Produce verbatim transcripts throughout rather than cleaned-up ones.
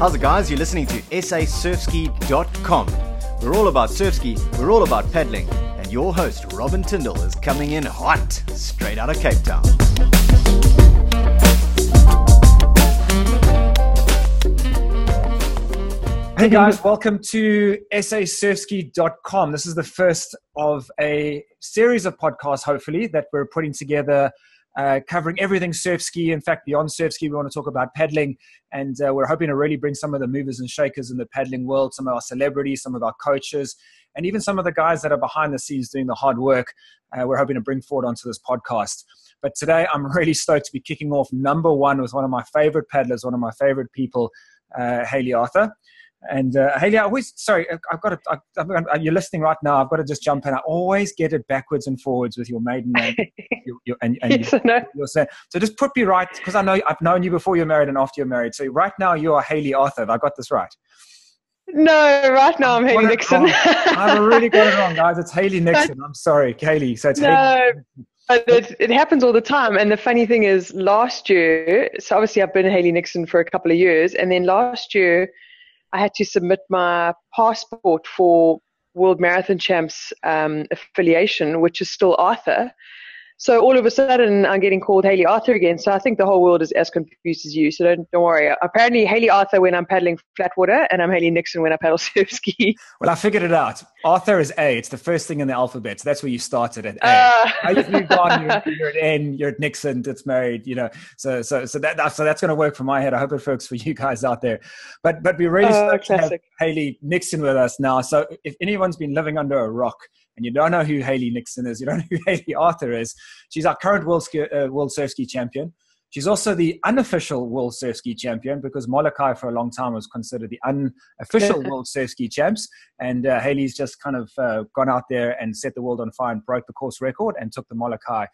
How's it, guys? You're listening to sa surf ski dot com. We're all about surf ski, we're all about paddling, and your host, Robin Tyndall, is coming in hot, straight out of Cape Town. Hey guys, welcome to sa surf ski dot com. This is the first of a series of podcasts, hopefully, that we're putting together, uh, covering everything surf ski. In fact, beyond surf ski, we want to talk about paddling. And uh, we're hoping to really bring some of the movers and shakers in the paddling world, some of our celebrities, some of our coaches, and even some of the guys that are behind the scenes doing the hard work. Uh, we're hoping to bring forward onto this podcast. But today, I'm really stoked to be kicking off number one with one of my favorite paddlers, one of my favorite people, uh, Hayley Arthur. And uh, Hayley, I always, sorry, I've got to, I, I'm, you're listening right now. I've got to just jump in. I always get it backwards and forwards with your maiden name. your, your, and, and yes, your, no. your son. So just put me right, because I know I've known you before you're married and after you're married. So right now you are Hayley Arthur. Have I got this right? No, right now I'm Hayley Nixon. I've already got it wrong, guys. It's Hayley Nixon. I'm sorry, Hayley. So it's no. Hayley. But it, it happens all the time. And the funny thing is, last year, so obviously I've been Hayley Nixon for a couple of years, and then last year I had to submit my passport for World Marathon Champs um, affiliation, which is still Arthur. So all of a sudden, I'm getting called Hayley Arthur again. So I think the whole world is as confused as you. So don't don't worry. Apparently, Hayley Arthur when I'm paddling flat water, and I'm Hayley Nixon when I paddle surf ski. Well, I figured it out. Arthur is A. It's the first thing in the alphabet. So that's where you started at A. Uh, How you've moved on, you're, you're at N. You're at Nixon. That's married. You know. So so so that so that's going to work for my head. I hope it works for you guys out there. But but we really uh, stoked to have Hayley Nixon with us now. So if anyone's been living under a rock, and you don't know who Hayley Nixon is, you don't know who Hayley Arthur is, she's our current World, ski, uh, World Surf Ski champion. She's also the unofficial World Surf Ski champion, because Molokai for a long time was considered the unofficial World Surf Ski champs. And uh, Hayley's just kind of uh, gone out there and set the world on fire and broke the course record and took the Molokai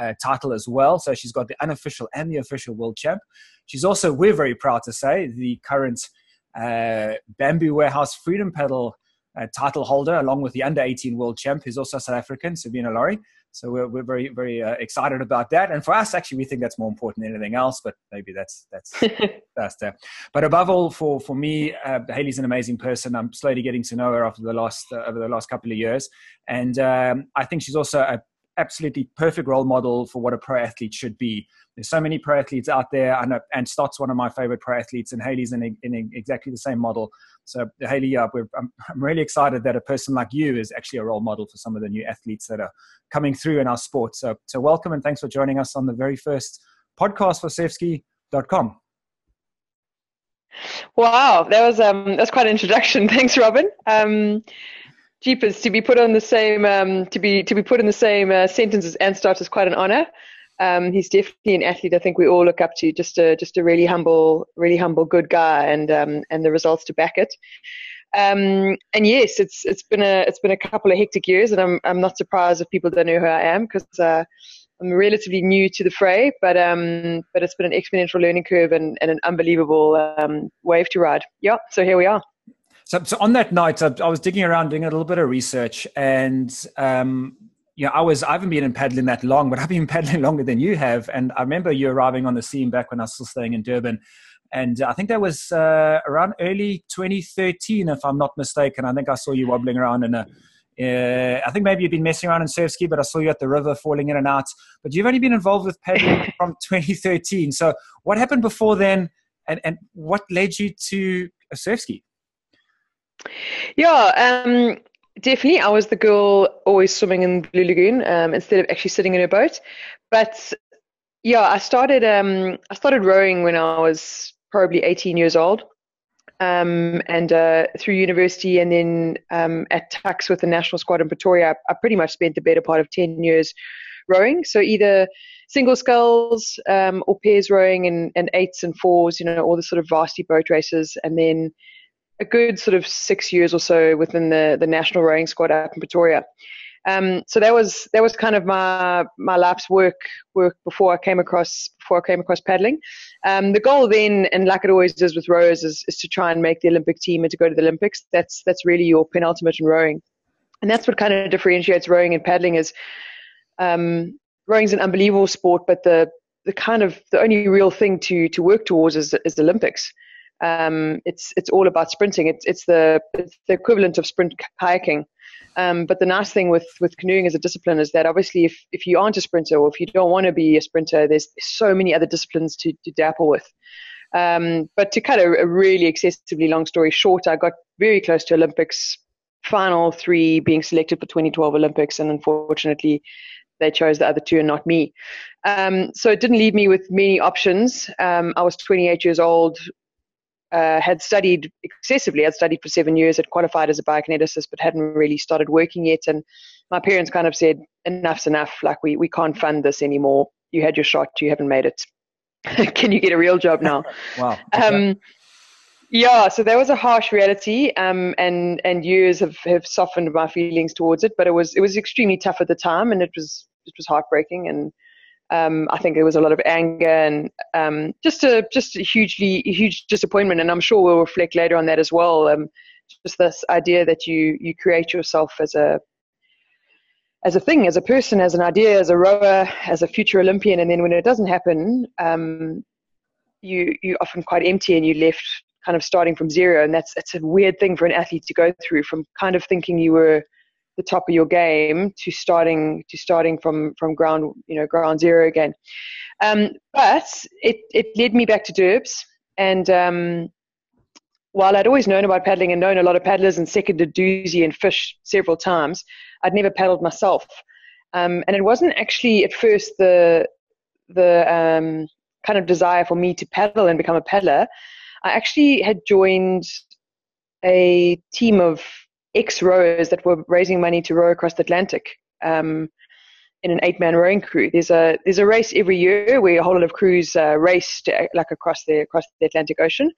uh, title as well. So she's got the unofficial and the official world champ. She's also, we're very proud to say, the current uh, Bamboo Warehouse Freedom Paddle Uh, title holder, along with the under eighteen world champ, who's also South African, Sabina Laurie. So we're we're very very uh, excited about that. And for us, actually, we think that's more important than anything else. But maybe that's that's that's there. But above all, for for me, uh, Hayley's an amazing person. I'm slowly getting to know her after the last uh, over the last couple of years, and um, I think she's also a absolutely perfect role model for what a pro athlete should be. There's so many pro athletes out there. I know, and Stott's one of my favorite pro athletes, and Hayley's in, in exactly the same model. So Hayley, uh, we're, I'm, I'm really excited that a person like you is actually a role model for some of the new athletes that are coming through in our sport. So, so welcome and thanks for joining us on the very first podcast for surf ski dot com. Wow, that was um, that's quite an introduction. Thanks, Robin. Um, Jeepers, to be put on the same um, to be to be put in the same uh, sentence as Anstott is quite an honor. Um, he's definitely an athlete I think we all look up to. Just a just a really humble, really humble, good guy, and um, and the results to back it. Um, and yes, it's it's been a it's been a couple of hectic years, and I'm I'm not surprised if people don't know who I am, because uh, I'm relatively new to the fray. But um, but it's been an exponential learning curve and, and an unbelievable um, wave to ride. Yeah, so here we are. So, so on that night, I, I was digging around, doing a little bit of research, and um, you know, I was—I haven't been in paddling that long, but I've been paddling longer than you have. And I remember you arriving on the scene back when I was still staying in Durban, and I think that was uh, around early twenty thirteen, if I'm not mistaken. I think I saw you wobbling around in a. Uh, I think maybe you've been messing around in surf ski, but I saw you at the river falling in and out. But you've only been involved with paddling from twenty thirteen. So, what happened before then, and and what led you to a surf ski? Yeah, um, definitely. I was the girl always swimming in Blue Lagoon um, instead of actually sitting in a boat. But yeah, I started um, I started rowing when I was probably eighteen years old, um, and uh, through university, and then um, at Tux with the national squad in Pretoria, I, I pretty much spent the better part of ten years rowing. So either single sculls um, or pairs rowing, and, and eights and fours, you know, all the sort of varsity boat races, and then a good sort of six years or so within the, the national rowing squad up in Pretoria. Um, so that was that was kind of my my life's work work before I came across before I came across paddling. Um, the goal then, and like it always is with rowers, is, is to try and make the Olympic team and to go to the Olympics. That's that's really your penultimate in rowing, and that's what kind of differentiates rowing and paddling. Is um, rowing's an unbelievable sport, but the the kind of the only real thing to to work towards is is the Olympics. Um, it's it's all about sprinting. It's it's the it's the equivalent of sprint kayaking. Um, but the nice thing with, with canoeing as a discipline is that obviously if, if you aren't a sprinter or if you don't want to be a sprinter, there's so many other disciplines to, to dabble with. Um, but to cut a, a really excessively long story short, I got very close to Olympics, final three, being selected for twenty twelve Olympics, and unfortunately they chose the other two and not me. Um, so it didn't leave me with many options. Um, I was twenty-eight years old, uh, had studied excessively. I'd studied for seven years, had qualified as a biokineticist, but hadn't really started working yet. And my parents kind of said, enough's enough. Like, we, we can't fund this anymore. You had your shot. You haven't made it. Can you get a real job now? Wow. Okay. Um, yeah, so there was a harsh reality, um, and, and years have, have softened my feelings towards it, but it was, it was extremely tough at the time, and it was, it was heartbreaking. And, um, I think there was a lot of anger and, um, just a, just a hugely, huge disappointment. And I'm sure we'll reflect later on that as well. Um, just this idea that you, you create yourself as a, as a thing, as a person, as an idea, as a rower, as a future Olympian. And then when it doesn't happen, um, you, you often quite empty, and you left kind of starting from zero. And that's, that's a weird thing for an athlete to go through, from kind of thinking you were the top of your game to starting, to starting from, from ground, you know, ground zero again. Um, but it, it led me back to Durbs. And, um, while I'd always known about paddling and known a lot of paddlers and seconded Dusi and Fish several times, I'd never paddled myself. Um, and it wasn't actually at first the, the, um, kind of desire for me to paddle and become a paddler. I actually had joined a team of ex-rowers that were raising money to row across the Atlantic, um, in an eight-man rowing crew. There's a there's a race every year where a whole lot of crews uh, race to, like across the across the Atlantic Ocean.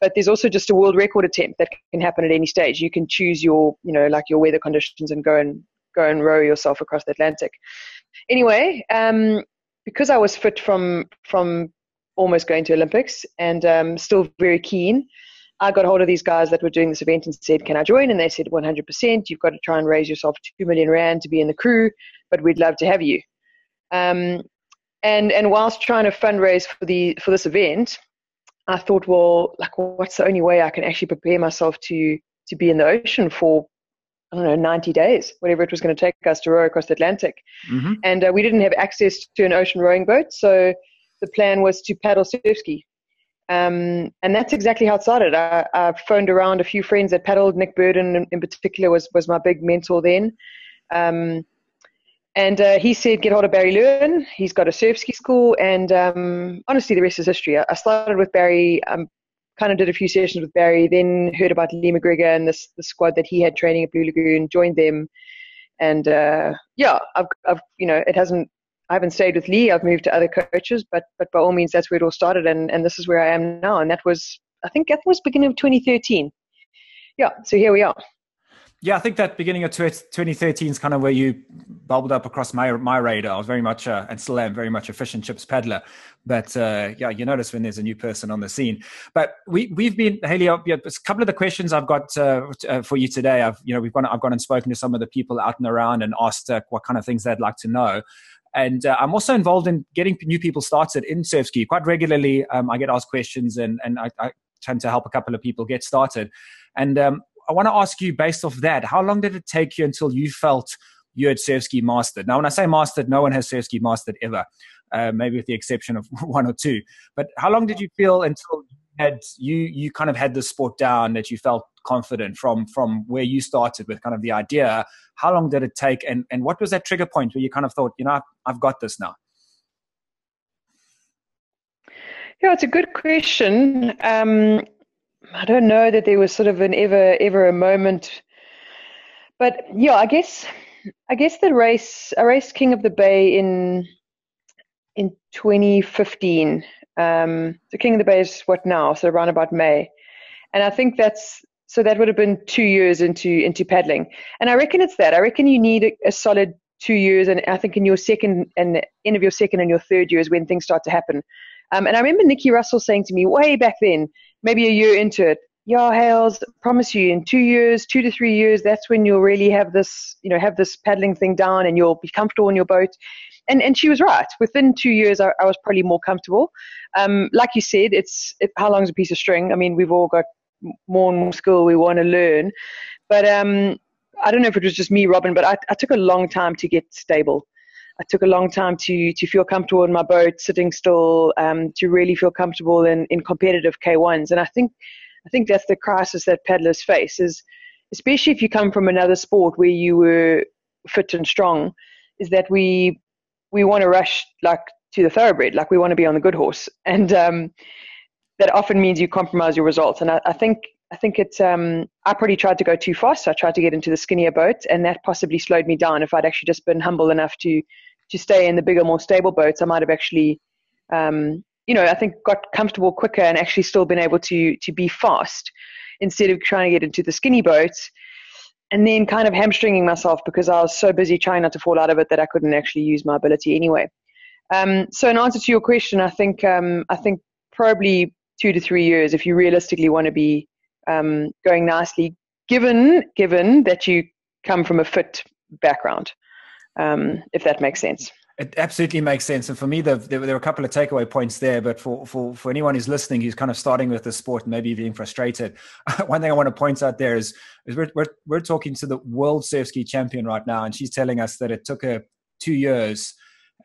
But there's also just a world record attempt that can happen at any stage. You can choose your, you know, like your weather conditions and go and go and row yourself across the Atlantic. Anyway, um, because I was fit from from. almost going to Olympics and um, still very keen, I got hold of these guys that were doing this event and said, can I join? And they said, one hundred percent, you've got to try and raise yourself two million rand to be in the crew, but we'd love to have you. Um, and and whilst trying to fundraise for the for this event, I thought, well, like, what's the only way I can actually prepare myself to to be in the ocean for, I don't know, ninety days, whatever it was going to take us to row across the Atlantic. Mm-hmm. And uh, we didn't have access to an ocean rowing boat, so the plan was to paddle surf ski. Um, and that's exactly how it started. I, I phoned around a few friends that paddled. Nick Burden in, in particular was, was my big mentor then. Um, and uh, he said, get hold of Barry Lewin. He's got a surf ski school. And um, honestly, the rest is history. I, I started with Barry, um, kind of did a few sessions with Barry, then heard about Lee McGregor and this, the squad that he had training at Blue Lagoon, joined them. And uh, yeah, I've, I've, you know, it hasn't, I haven't stayed with Lee. I've moved to other coaches, but but by all means, that's where it all started, and, and this is where I am now. And that was, I think, that was beginning of twenty thirteen. Yeah, so here we are. Yeah, I think that beginning of twenty thirteen is kind of where you bubbled up across my my radar. I was very much, uh, and still am, very much a fish and chips paddler. But uh, yeah, you notice when there's a new person on the scene. But we we've been, Hayley, a couple of the questions I've got uh, for you today. I've you know we've gone I've gone and spoken to some of the people out and around and asked uh, what kind of things they'd like to know. And uh, I'm also involved in getting new people started in surf ski quite regularly. Um, I get asked questions, and, and I, I tend to help a couple of people get started. And um, I want to ask you, based off that, how long did it take you until you felt you had surf ski mastered? Now, when I say mastered, no one has surf ski mastered ever, uh, maybe with the exception of one or two. But how long did you feel until you had you you kind of had the sport down, that you felt confident from from where you started with kind of the idea? How long did it take, and and what was that trigger point where you kind of thought, you know, I've got this now? Yeah, it's a good question. um I don't know that there was sort of an ever ever a moment, but yeah, I guess I guess the race I raced King of the Bay in in twenty fifteen. Um so King of the Bay is what now, so around about May, and I think that's So that would have been two years into into paddling. And I reckon it's that. I reckon you need a, a solid two years. And I think in your second and end of your second and your third year is when things start to happen. Um, and I remember Nikki Russell saying to me way back then, maybe a year into it, yeah, Hales, promise you in two years, two to three years, that's when you'll really have this, you know, have this paddling thing down and you'll be comfortable in your boat. And and she was right. Within two years, I, I was probably more comfortable. Um, like you said, it's it, how long's a piece of string? I mean, we've all got more and more skill we want to learn. But um, I don't know if it was just me, Robin, but I, I took a long time to get stable. I took a long time to to feel comfortable in my boat, sitting still, um, to really feel comfortable in, in competitive K ones. And I think I think that's the crisis that paddlers face, is especially if you come from another sport where you were fit and strong, is that we we want to rush like to the thoroughbred, like we want to be on the good horse, and um, that often means you compromise your results. And I, I think I think it's um, I probably tried to go too fast. I tried to get into the skinnier boat, and that possibly slowed me down. If I'd actually just been humble enough to to stay in the bigger, more stable boats, I might have actually, um, you know, I think got comfortable quicker and actually still been able to to be fast instead of trying to get into the skinny boats and then kind of hamstringing myself because I was so busy trying not to fall out of it that I couldn't actually use my ability anyway. Um, so in answer to your question, I think um, I think probably two to three years if you realistically want to be um, going nicely, given given that you come from a fit background. Um, if that makes sense. It absolutely makes sense. And for me, the, there were a couple of takeaway points there, but for, for, for anyone who's listening, who's kind of starting with the sport and maybe being frustrated, one thing I want to point out there is, is we're, we're, we're talking to the world surf ski champion right now, and she's telling us that it took her two years,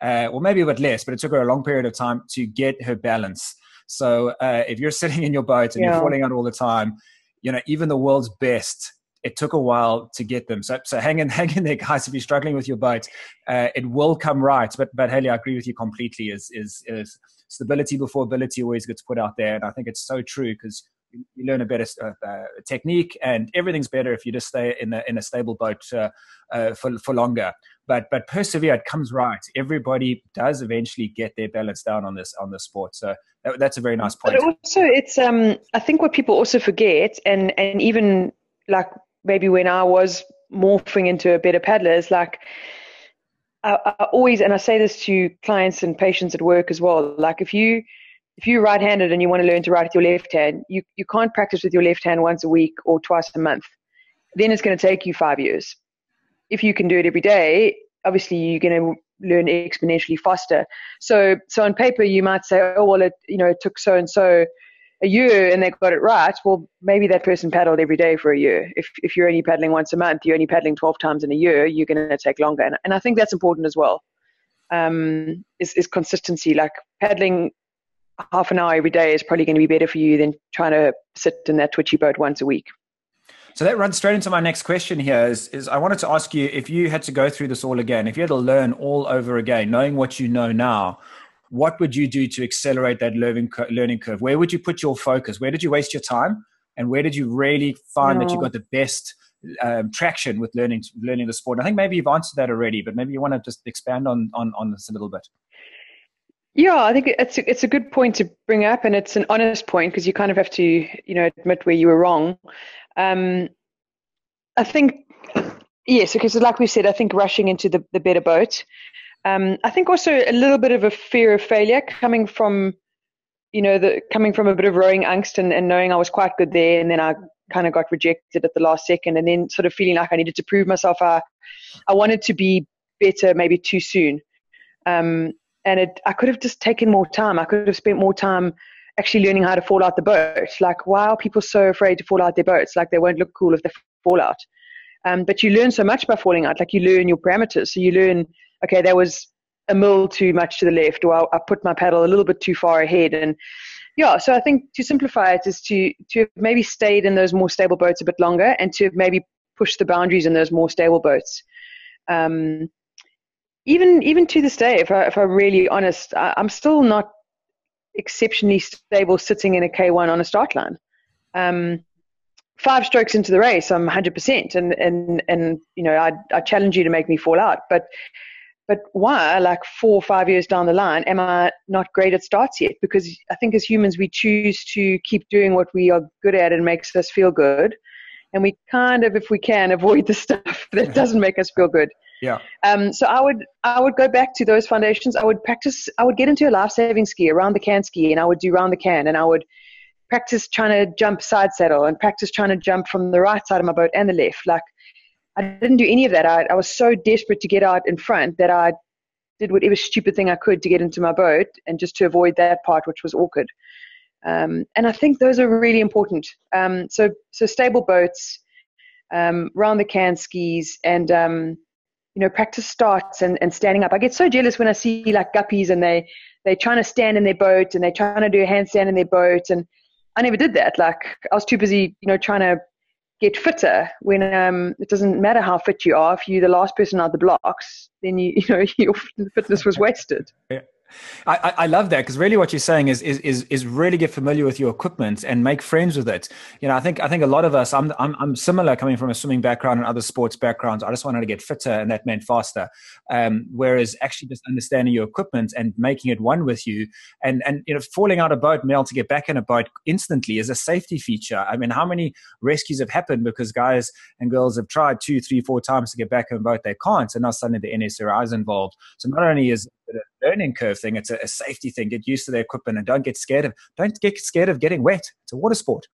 uh, or maybe a bit less, but it took her a long period of time to get her balance. So uh, if you're sitting in your boat and yeah. you're falling out all the time, you know, even the world's best, it took a while to get them. So, so hang in, hang in there, guys. If you're struggling with your boat, uh, it will come right. But, but Hayley, I agree with you completely. Is, is, is stability before ability always gets put out there, and I think it's so true because you, you learn a better uh, technique, and everything's better if you just stay in a in a stable boat uh, uh, for for longer. But but persevere. It comes right. Everybody does eventually get their balance down on this on this sport. So that, that's a very nice point. But also, it's um, I think what people also forget, and and even like. Maybe when I was morphing into a better paddler, is like I, I always, and I say this to clients and patients at work as well. Like if you if you're right-handed and you want to learn to write with your left hand, you you can't practice with your left hand once a week or twice a month. Then it's going to take you five years. If you can do it every day, obviously you're going to learn exponentially faster. So so on paper you might say, oh well, it you know it took so and so. A year and they got it right. Well, maybe that person paddled every day for a year. If if you're only paddling once a month, you're only paddling twelve times in a year, you're going to take longer. And, and I think that's important as well, um, is, is consistency. Like paddling half an hour every day is probably going to be better for you than trying to sit in that twitchy boat once a week. So that runs straight into my next question here is, is I wanted to ask you, if you had to go through this all again, if you had to learn all over again, knowing what you know now, what would you do to accelerate that learning learning curve? Where would you put your focus? Where did you waste your time, and where did you really find no. that you got the best um, traction with learning learning the sport? I think maybe you've answered that already, but maybe you want to just expand on on, on this a little bit. Yeah, I think it's a, it's a good point to bring up, and it's an honest point because you kind of have to you know admit where you were wrong. Um, I think yes, because like we said, I think rushing into the, the better boat. Um, I think also a little bit of a fear of failure coming from, you know, the coming from a bit of rowing angst and, and knowing I was quite good there, and then I kind of got rejected at the last second, and then sort of feeling like I needed to prove myself. I, I wanted to be better maybe too soon, um, and it, I could have just taken more time. I could have spent more time actually learning how to fall out the boat. Like, why are people so afraid to fall out their boats? Like, they won't look cool if they fall out. Um, but you learn so much by falling out. Like, you learn your parameters, so you learn. Okay, that was a mil too much to the left, or I, I put my paddle a little bit too far ahead. And yeah, so I think to simplify it is to to have maybe stayed in those more stable boats a bit longer, and to have maybe pushed the boundaries in those more stable boats. Um, even even to this day, if, I, if I'm really honest, I, I'm still not exceptionally stable sitting in a K one on a start line. Um, five strokes into the race, I'm one hundred percent, and and and you know I I challenge you to make me fall out, but. But why, like four or five years down the line, am I not great at starts yet? Because I think as humans, we choose to keep doing what we are good at and makes us feel good. And we kind of, if we can, avoid the stuff that doesn't make us feel good. Yeah. Um. So I would I would go back to those foundations. I would practice. I would get into a life-saving ski, a round the can ski, and I would do round the can. And I would practice trying to jump side saddle and practice trying to jump from the right side of my boat and the left. Like, I didn't do any of that. I, I was so desperate to get out in front that I did whatever stupid thing I could to get into my boat and just to avoid that part, which was awkward. Um, and I think those are really important. Um, so, so stable boats, um, round the can skis, and, um, you know, practice starts and, and standing up. I get so jealous when I see like guppies and they, they're trying to stand in their boat and they're trying to do a handstand in their boat. And I never did that. Like, I was too busy, you know, trying to get fitter when, um, it doesn't matter how fit you are. If you're the last person out the blocks, then you, you know, your fitness was wasted. Yeah. I, I love that, because really what you're saying is, is is is really get familiar with your equipment and make friends with it. You know, I think I think a lot of us, I'm I'm, I'm similar, coming from a swimming background and other sports backgrounds. I just wanted to get fitter, and that meant faster. Um, whereas actually just understanding your equipment and making it one with you, and and you know, falling out of boat, male to get back in a boat instantly is a safety feature. I mean, how many rescues have happened because guys and girls have tried two, three, four times to get back in a boat, they can't, and now suddenly the N S R I is involved. So not only is a learning curve thing, it's a, a safety thing. Get used to the equipment and don't get scared of don't get scared of getting wet. It's a water sport.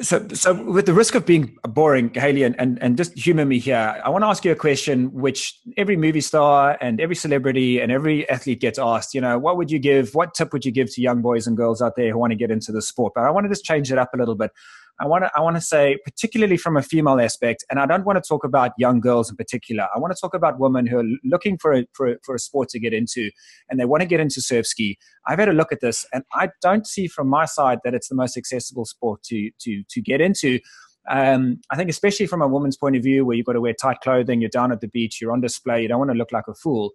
So, so with the risk of being boring, Hayley, and, and, and just humor me here, I want to ask you a question which every movie star and every celebrity and every athlete gets asked. You know, what would you give, what tip would you give to young boys and girls out there who want to get into the sport? But I want to just change it up a little bit. I want to, I want to say, particularly from a female aspect, and I don't want to talk about young girls in particular. I want to talk about women who are looking for a, for a, for a sport to get into, and they want to get into surf ski. I've had a look at this, and I don't see from my side that it's the most accessible sport to to to get into. Um, I think especially from a woman's point of view, where you've got to wear tight clothing, you're down at the beach, you're on display, you don't want to look like a fool.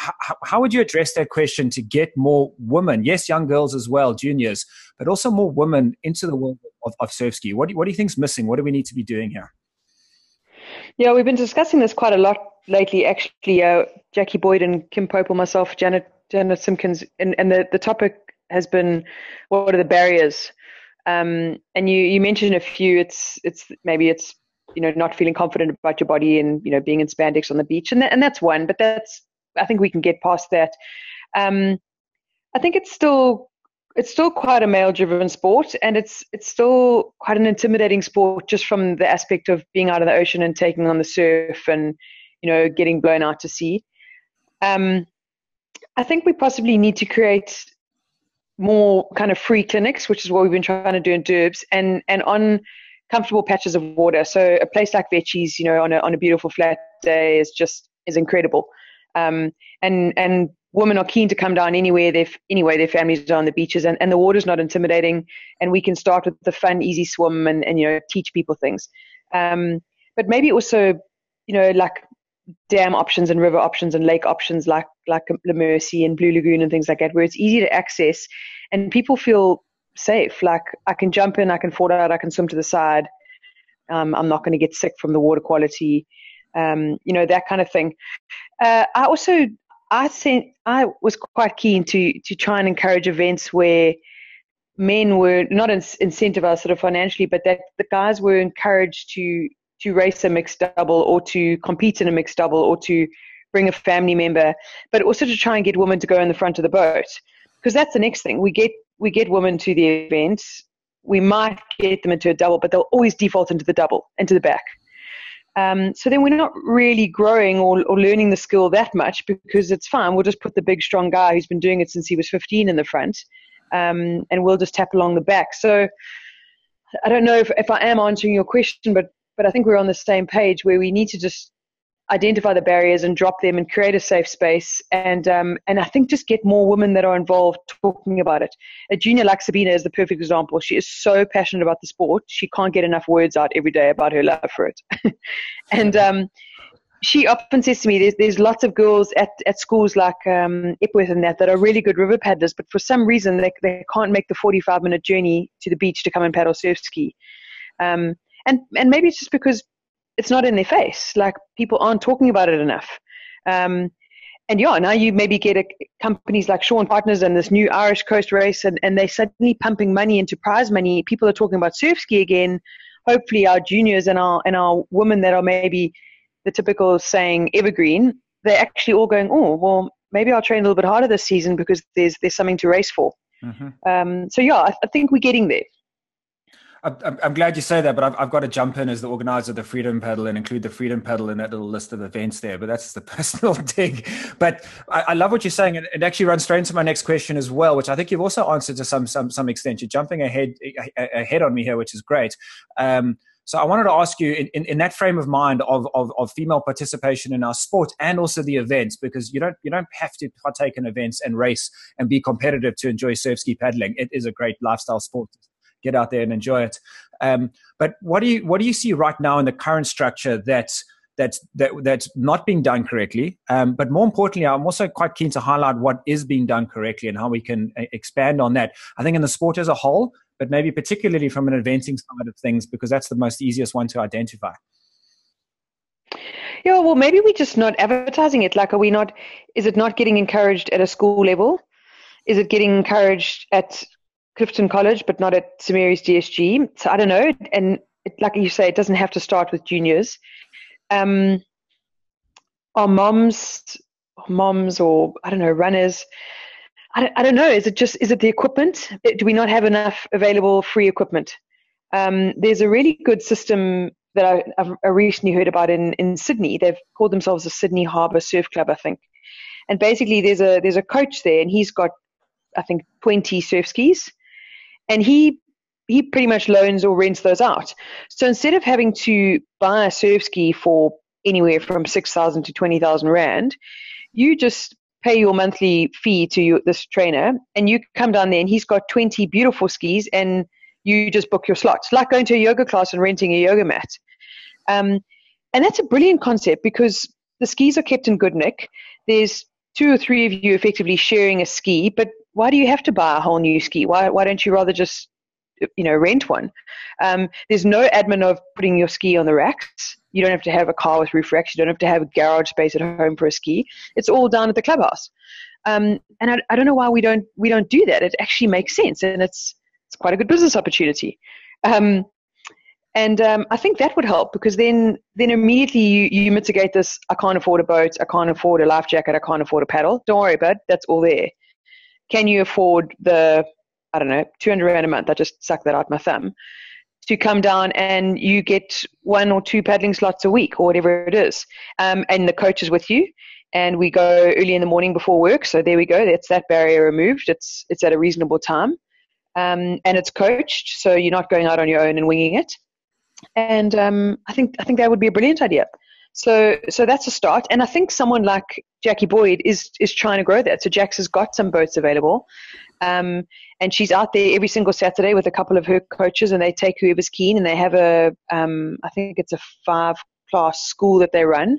How, how would you address that question to get more women, yes, young girls as well, juniors, but also more women into the world of, of surf ski? What do, what do you think's missing? What do we need to be doing here? Yeah, we've been discussing this quite a lot lately, actually. Uh, Jackie Boyd and Kim Popel, myself, Janet, Janet Simkins, and, and the, the topic has been, what are the barriers? Um, and you, you mentioned a few. It's it's maybe it's, you know, not feeling confident about your body and, you know, being in spandex on the beach, and that, and that's one, but that's, I think we can get past that. Um, I think it's still it's still quite a male-driven sport, and it's it's still quite an intimidating sport, just from the aspect of being out of the ocean and taking on the surf and, you know, getting blown out to sea. Um, I think we possibly need to create more kind of free clinics, which is what we've been trying to do in Durbs, and and on comfortable patches of water. So a place like Vetchies, you know, on a on a beautiful flat day is just is incredible. Um, and and women are keen to come down anywhere they've anyway their families are on the beaches, and, and the water's not intimidating, and we can start with the fun, easy swim, and, and you know, teach people things. Um, but maybe also, you know, like dam options and river options and lake options, like like La Mercy and Blue Lagoon and things like that, where it's easy to access and people feel safe. Like, I can jump in, I can fall out, I can swim to the side. Um, I'm not going to get sick from the water quality. Um, you know, that kind of thing. Uh, I also, I sent, I was quite keen to to try and encourage events where men were not in, incentivized sort of financially, but that the guys were encouraged to to race a mixed double, or to compete in a mixed double, or to bring a family member, but also to try and get women to go in the front of the boat, because that's the next thing. We get we get women to the event, we might get them into a double, but they'll always default into the double, into the back. Um, so then we're not really growing or, or learning the skill that much, because it's fine. We'll just put the big, strong guy who's been doing it since he was fifteen in the front, um, and we'll just tap along the back. So I don't know if, if I am answering your question, but, but I think we're on the same page, where we need to just identify the barriers and drop them and create a safe space. And, um, and I think just get more women that are involved talking about it. A junior like Sabina is the perfect example. She is so passionate about the sport. She can't get enough words out every day about her love for it. And um, she often says to me, there's, there's lots of girls at, at schools like um, Epworth and that, that are really good river paddlers, but for some reason they, they can't make the forty-five minute journey to the beach to come and paddle surf ski. Um, and, and maybe it's just because it's not in their face. Like, people aren't talking about it enough. Um, And yeah, now you maybe get a, companies like Shawn Partners and this new Irish Coast Race, and, and they're suddenly pumping money into prize money. People are talking about surf ski again. Hopefully our juniors and our and our women that are maybe the typical saying evergreen, they're actually all going, oh, well, maybe I'll train a little bit harder this season because there's there's something to race for. Mm-hmm. Um, so, yeah, I, I think we're getting there. I'm glad you say that, but I've, I've got to jump in as the organizer of the Freedom Paddle and include the Freedom Paddle in that little list of events there, but that's the personal dig. But I, I love what you're saying, and it actually runs straight into my next question as well, which I think you've also answered to some some some extent. You're jumping ahead ahead on me here, which is great. Um, so I wanted to ask you, in, in, in that frame of mind of, of of female participation in our sport and also the events, because you don't you don't have to partake in events and race and be competitive to enjoy surf ski paddling. It is a great lifestyle sport. Get out there and enjoy it. Um, but what do you what do you see right now in the current structure that's that's that, that's not being done correctly? Um, but more importantly, I'm also quite keen to highlight what is being done correctly and how we can expand on that. I think in the sport as a whole, but maybe particularly from an eventing side of things, because that's the most easiest one to identify. Yeah, well, maybe we're just not advertising it. Like, are we not? Is it not getting encouraged at a school level? Is it getting encouraged at Clifton College, but not at Samiri's D S G? So I don't know. And it, like you say, it doesn't have to start with juniors. Um, our moms, our moms, or I don't know, runners. I don't, I don't know. Is it just, is it the equipment? Do we not have enough available free equipment? Um, there's a really good system that I, I've I recently heard about in, in Sydney. They've called themselves the Sydney Harbour Surf Club, I think. And basically there's a, there's a coach there, and he's got, I think, twenty surf skis. And he he pretty much loans or rents those out. So instead of having to buy a surf ski for anywhere from six thousand to twenty thousand rand, you just pay your monthly fee to your, this trainer, and you come down there and he's got twenty beautiful skis, and you just book your slots, like going to a yoga class and renting a yoga mat. Um, and that's a brilliant concept because the skis are kept in good nick. There's two or three of you effectively sharing a ski, but why do you have to buy a whole new ski? Why why don't you rather just, you know, rent one? Um, there's no admin of putting your ski on the racks. You don't have to have a car with roof racks. You don't have to have a garage space at home for a ski. It's all down at the clubhouse. Um, and I, I don't know why we don't we don't do that. It actually makes sense, and it's it's quite a good business opportunity. Um, and um, I think that would help, because then then immediately you, you mitigate this, I can't afford a boat, I can't afford a life jacket, I can't afford a paddle. Don't worry, bud, that's all there. Can you afford the, I don't know, two hundred rand a month? I just suck that out my thumb. To come down and you get one or two paddling slots a week or whatever it is. Um, and the coach is with you. And we go early in the morning before work. So there we go. That's that barrier removed. It's it's at a reasonable time. Um, and it's coached. So you're not going out on your own and winging it. And um, I think I think that would be a brilliant idea. So so that's a start. And I think someone like Jackie Boyd is is trying to grow that. So Jax has got some boats available. Um, and she's out there every single Saturday with a couple of her coaches, and they take whoever's keen, and they have a, um, I think it's a five-class school that they run.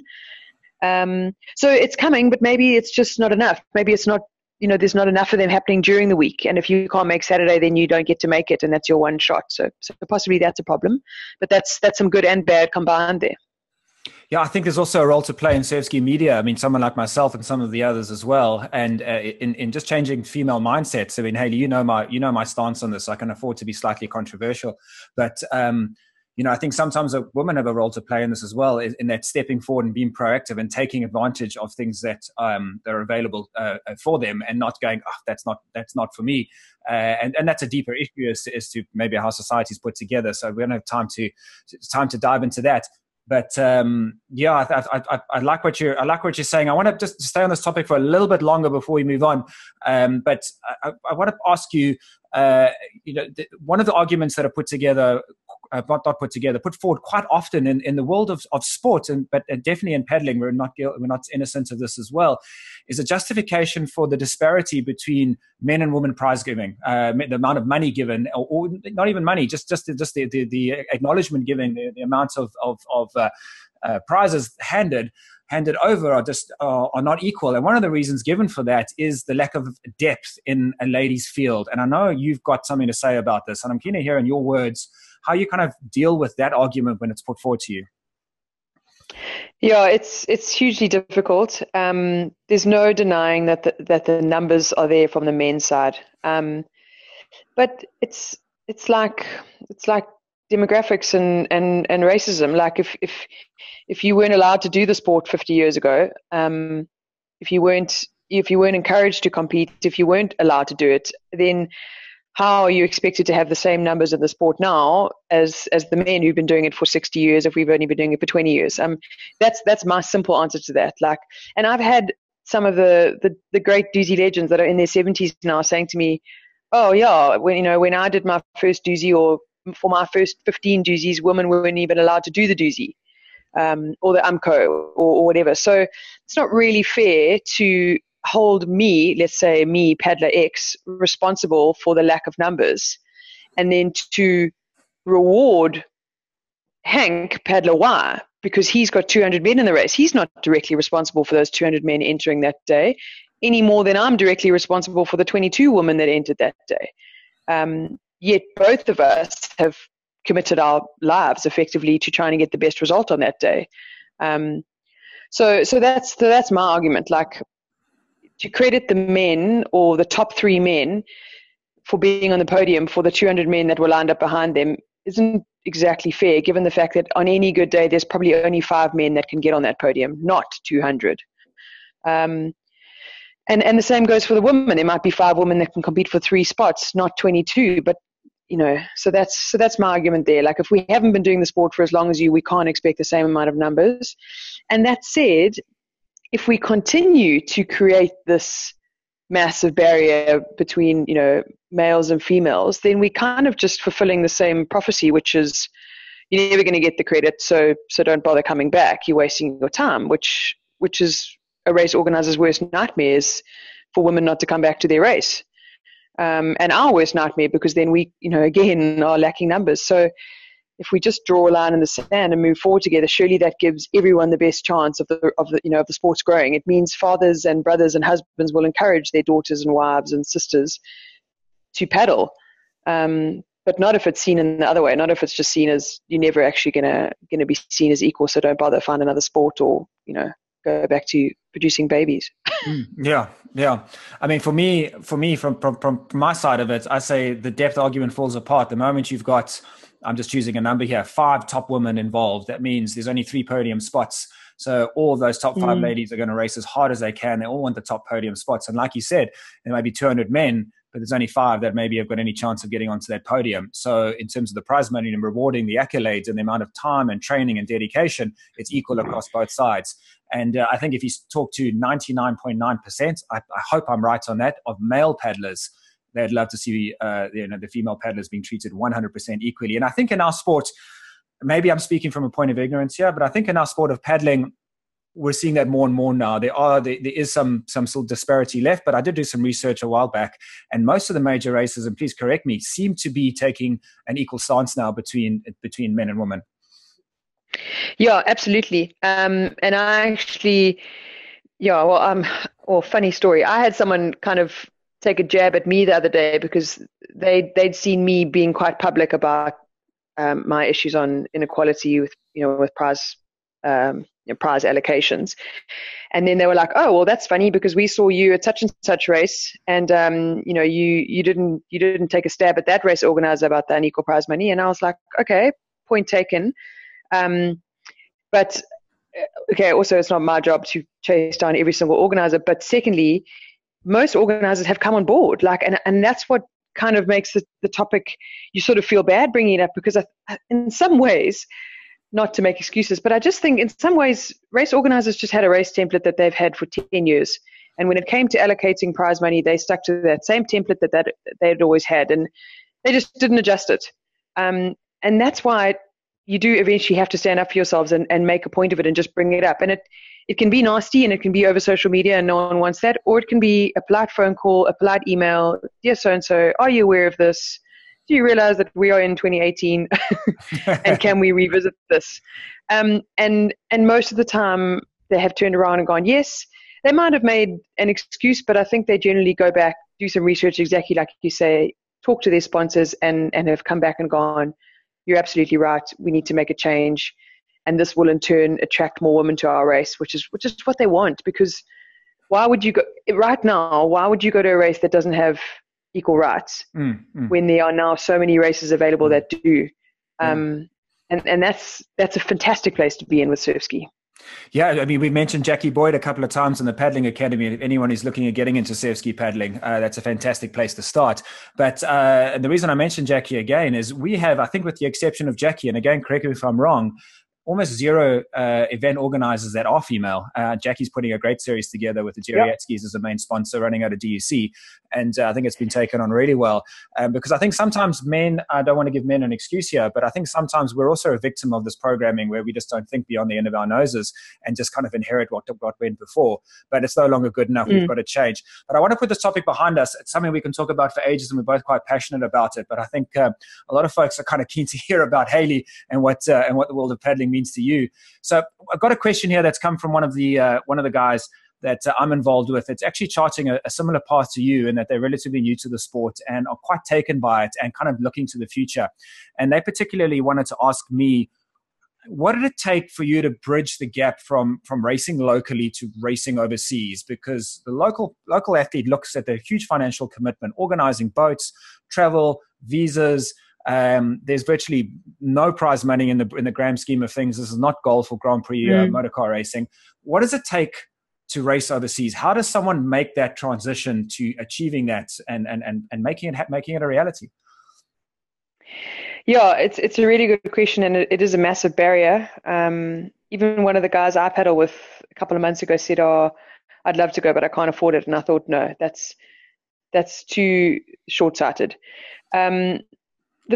Um, so it's coming, but maybe it's just not enough. Maybe it's not, you know, there's not enough of them happening during the week. And if you can't make Saturday, then you don't get to make it, and that's your one shot. So, so possibly that's a problem. But that's that's some good and bad combined there. Yeah, I think there's also a role to play in surf ski media. I mean, someone like myself and some of the others as well, and uh, in in just changing female mindsets. I mean, Hayley, you know my you know my stance on this. So I can afford to be slightly controversial, but um, you know, I think sometimes women have a role to play in this as well. In, in that stepping forward and being proactive and taking advantage of things that um, that are available uh, for them, and not going, oh, that's not that's not for me. Uh, and and that's a deeper issue as to, as to maybe how society's put together. So we don't have time to it's time to dive into that. But um, yeah, I, I, I like what you're. I like what you're saying. I want to just stay on this topic for a little bit longer before we move on. Um, but I, I want to ask you. Uh, you know, th- one of the arguments that are put together, uh, not not put together, put forward quite often in, in the world of of sport, and but definitely in paddling, we're not we're not innocent of this as well, is a justification for the disparity between men and women prize giving, uh, the amount of money given, or, or not even money, just just just the the, the acknowledgement given, the, the amount of of, of Uh, Uh, prizes handed handed over are just are, are not equal, and one of the reasons given for that is the lack of depth in a ladies' field. And I know you've got something to say about this, and I'm keen to hear in your words how you kind of deal with that argument when it's put forward to you. Yeah, it's it's hugely difficult. Um, there's no denying that the, that the numbers are there from the men's side, um, but it's it's like it's like demographics and, and, and racism. Like if if if you weren't allowed to do the sport fifty years ago, um, if you weren't if you weren't encouraged to compete, if you weren't allowed to do it, then how are you expected to have the same numbers in the sport now as as the men who've been doing it for sixty years if we've only been doing it for twenty years? Um, that's that's my simple answer to that. Like, and I've had some of the, the, the great Dusi legends that are in their seventies now saying to me, oh yeah, when you know when I did my first Dusi, or for my first fifteen Dusis, women weren't even allowed to do the Dusi, um, or the umco, or, or whatever. So it's not really fair to hold me, let's say me, Paddler X, responsible for the lack of numbers, and then to reward Hank, Paddler Y, because he's got two hundred men in the race. He's not directly responsible for those two hundred men entering that day any more than I'm directly responsible for the twenty-two women that entered that day. Um, yet both of us have committed our lives effectively to trying to get the best result on that day. Um, so, so that's so that's my argument. Like, to credit the men, or the top three men, for being on the podium for the two hundred men that were lined up behind them isn't exactly fair, given the fact that on any good day there's probably only five men that can get on that podium, not two hundred. Um, and, and the same goes for the women. There might be five women that can compete for three spots, not twenty-two. But, you know, so that's so that's my argument there. Like, if we haven't been doing the sport for as long as you, we can't expect the same amount of numbers. And that said, if we continue to create this massive barrier between, you know, males and females, then we're kind of just fulfilling the same prophecy, which is you're never going to get the credit, so so don't bother coming back. You're wasting your time, which which is a race organizer's worst nightmare, is for women not to come back to their race, um, and our worst nightmare, because then we, you know, again are lacking numbers. So if we just draw a line in the sand and move forward together, surely that gives everyone the best chance of the, of the, you know, of the sports growing. It means fathers and brothers and husbands will encourage their daughters and wives and sisters to paddle, um, but not if it's seen in the other way. Not if it's just seen as you're never actually gonna gonna be seen as equal, so don't bother, find another sport, or, you know, go back to producing babies. mm, yeah, yeah. I mean, for me, for me, from, from from my side of it, I say the depth argument falls apart the moment you've got, I'm just choosing a number here, five top women involved. That means there's only three podium spots. So all of those top five mm. ladies are going to race as hard as they can. They all want the top podium spots. And like you said, there might be two hundred men, but there's only five that maybe have got any chance of getting onto that podium. So in terms of the prize money and rewarding the accolades and the amount of time and training and dedication, it's equal across both sides. And uh, I think if you talk to ninety-nine point nine percent, I, I hope I'm right on that, of male paddlers, they'd love to see uh, you know, the female paddlers being treated one hundred percent equally. And I think in our sport, maybe I'm speaking from a point of ignorance here, but I think in our sport of paddling, we're seeing that more and more now. There are there, there is some some sort of disparity left, but I did do some research a while back, and most of the major races, and please correct me, seem to be taking an equal stance now between between men and women. Yeah, absolutely. Um, and I actually, yeah, well, um, well, funny story. I had someone kind of take a jab at me the other day because they they'd seen me being quite public about um, my issues on inequality with you know with prize um, you know, prize allocations, and then they were like, oh well, that's funny because we saw you at such and such race, and um, you know you you didn't you didn't take a stab at that race organizer about the unequal prize money. And I was like, okay, point taken, um, but okay. Also, it's not my job to chase down every single organizer, but secondly, most organizers have come on board, like, and, and that's what kind of makes the, the topic, you sort of feel bad bringing it up, because I, in some ways, not to make excuses, but I just think in some ways race organizers just had a race template that they've had for ten years, and when it came to allocating prize money, they stuck to that same template that, that they had always had, and they just didn't adjust it, um, and that's why you do eventually have to stand up for yourselves and, and make a point of it and just bring it up. And it It can be nasty, and it can be over social media and no one wants that, or it can be a polite phone call, a polite email, dear so-and-so, are you aware of this? Do you realize that we are in twenty eighteen and can we revisit this? Um, and, and most of the time they have turned around and gone, yes, they might have made an excuse, but I think they generally go back, do some research, exactly like you say, talk to their sponsors, and, and have come back and gone, you're absolutely right, we need to make a change. and this will in turn attract more women to our race, which is which is what they want. Because why would you go right now? Why would you go to a race that doesn't have equal rights mm, mm. when there are now so many races available that do? Um, mm. And and that's that's a fantastic place to be in with surf ski. Yeah, I mean, we mentioned Jackie Boyd a couple of times in the Paddling Academy. If anyone is looking at getting into surf ski paddling, uh, that's a fantastic place to start. But uh, and the reason I mentioned Jackie again is we have, I think with the exception of Jackie, and again, correct me if I'm wrong, almost zero uh, event organizers that are female. Uh, Jackie's putting a great series together with the Geriatskys yep. as the main sponsor, running out of D U C. And uh, I think it's been taken on really well. Um, because I think sometimes men, I don't want to give men an excuse here, but I think sometimes we're also a victim of this programming where we just don't think beyond the end of our noses and just kind of inherit what what went before. But it's no longer good enough. Mm. We've got to change. But I want to put this topic behind us. It's something we can talk about for ages and we're both quite passionate about it. But I think uh, a lot of folks are kind of keen to hear about Hayley and what uh, and what the world of paddling means to you. So I've got a question here that's come from one of the uh, one of the guys that uh, I'm involved with. It's actually charting a, a similar path to you, and that they're relatively new to the sport and are quite taken by it and kind of looking to the future. And they particularly wanted to ask me, what did it take for you to bridge the gap from from racing locally to racing overseas? Because the local local athlete looks at their huge financial commitment, organizing boats, travel, visas. Um, there's virtually no prize money in the in the grand scheme of things. This is not golf or Grand Prix mm. uh, motor car racing. What does it take to race overseas? How does someone make that transition to achieving that and and and, and making it making it a reality? Yeah, it's it's a really good question, and it, it is a massive barrier. Um, even one of the guys I paddle with a couple of months ago said, "Oh, I'd love to go, but I can't afford it." And I thought, no, that's that's too short-sighted. Um,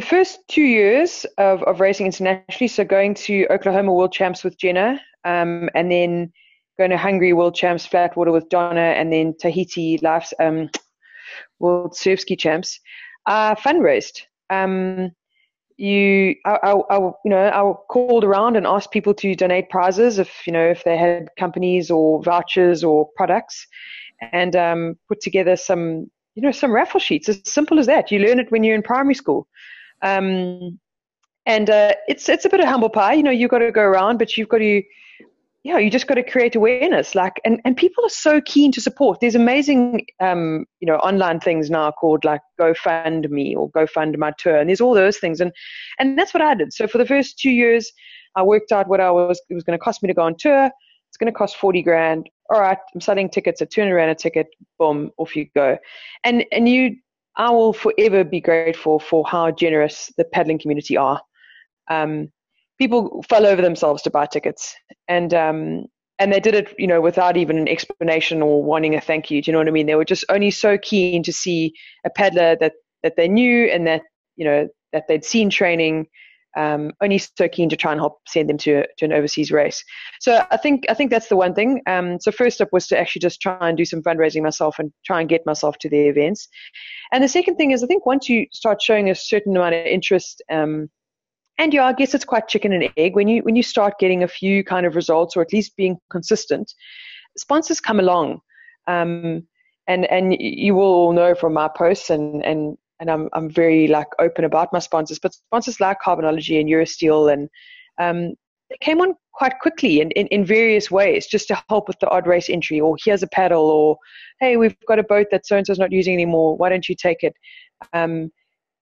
The first two years of, of racing internationally, so going to Oklahoma World Champs with Jenna, um, and then going to Hungary World Champs Flatwater with Donna, and then Tahiti Life's um, World Surf Ski Champs, uh, fundraised. Um, you, I, I, I, you know, I called around and asked people to donate prizes if you know if they had companies or vouchers or products, and um, put together some you know some raffle sheets. As simple as that. You learn it when you're in primary school. Um, and, uh, it's, it's a bit of humble pie, you know, you've got to go around, but you've got to, you know, you just got to create awareness. Like, and, and people are so keen to support. There's amazing, um, you know, online things now called like GoFundMe or GoFundMyTour, and there's all those things. And, and that's what I did. So for the first two years, I worked out what I was, it was going to cost me to go on tour. It's going to cost forty grand. All right. I'm selling tickets at two hundred rand a ticket. Boom. Off you go. And, and you, I will forever be grateful for how generous the paddling community are. Um, people fell over themselves to buy tickets, and um, and they did it, you know, without even an explanation or wanting a thank you. Do you know what I mean? They were just only so keen to see a paddler that that they knew and that you know that they'd seen training. Um, only so keen to try and help send them to to an overseas race. So I think I think that's the one thing. Um, so first up was to actually just try and do some fundraising myself and try and get myself to the events. And the second thing is I think once you start showing a certain amount of interest, um, and yeah, I guess it's quite chicken and egg. When you when you start getting a few kind of results, or at least being consistent, sponsors come along, um, and and you will all know from my posts and and. And I'm I'm very like open about my sponsors, but sponsors like Carbonology and Eurosteel, and um, they came on quite quickly in, in, in various ways, just to help with the odd race entry, or here's a paddle, or hey, we've got a boat that so and so's not using anymore. Why don't you take it? Um,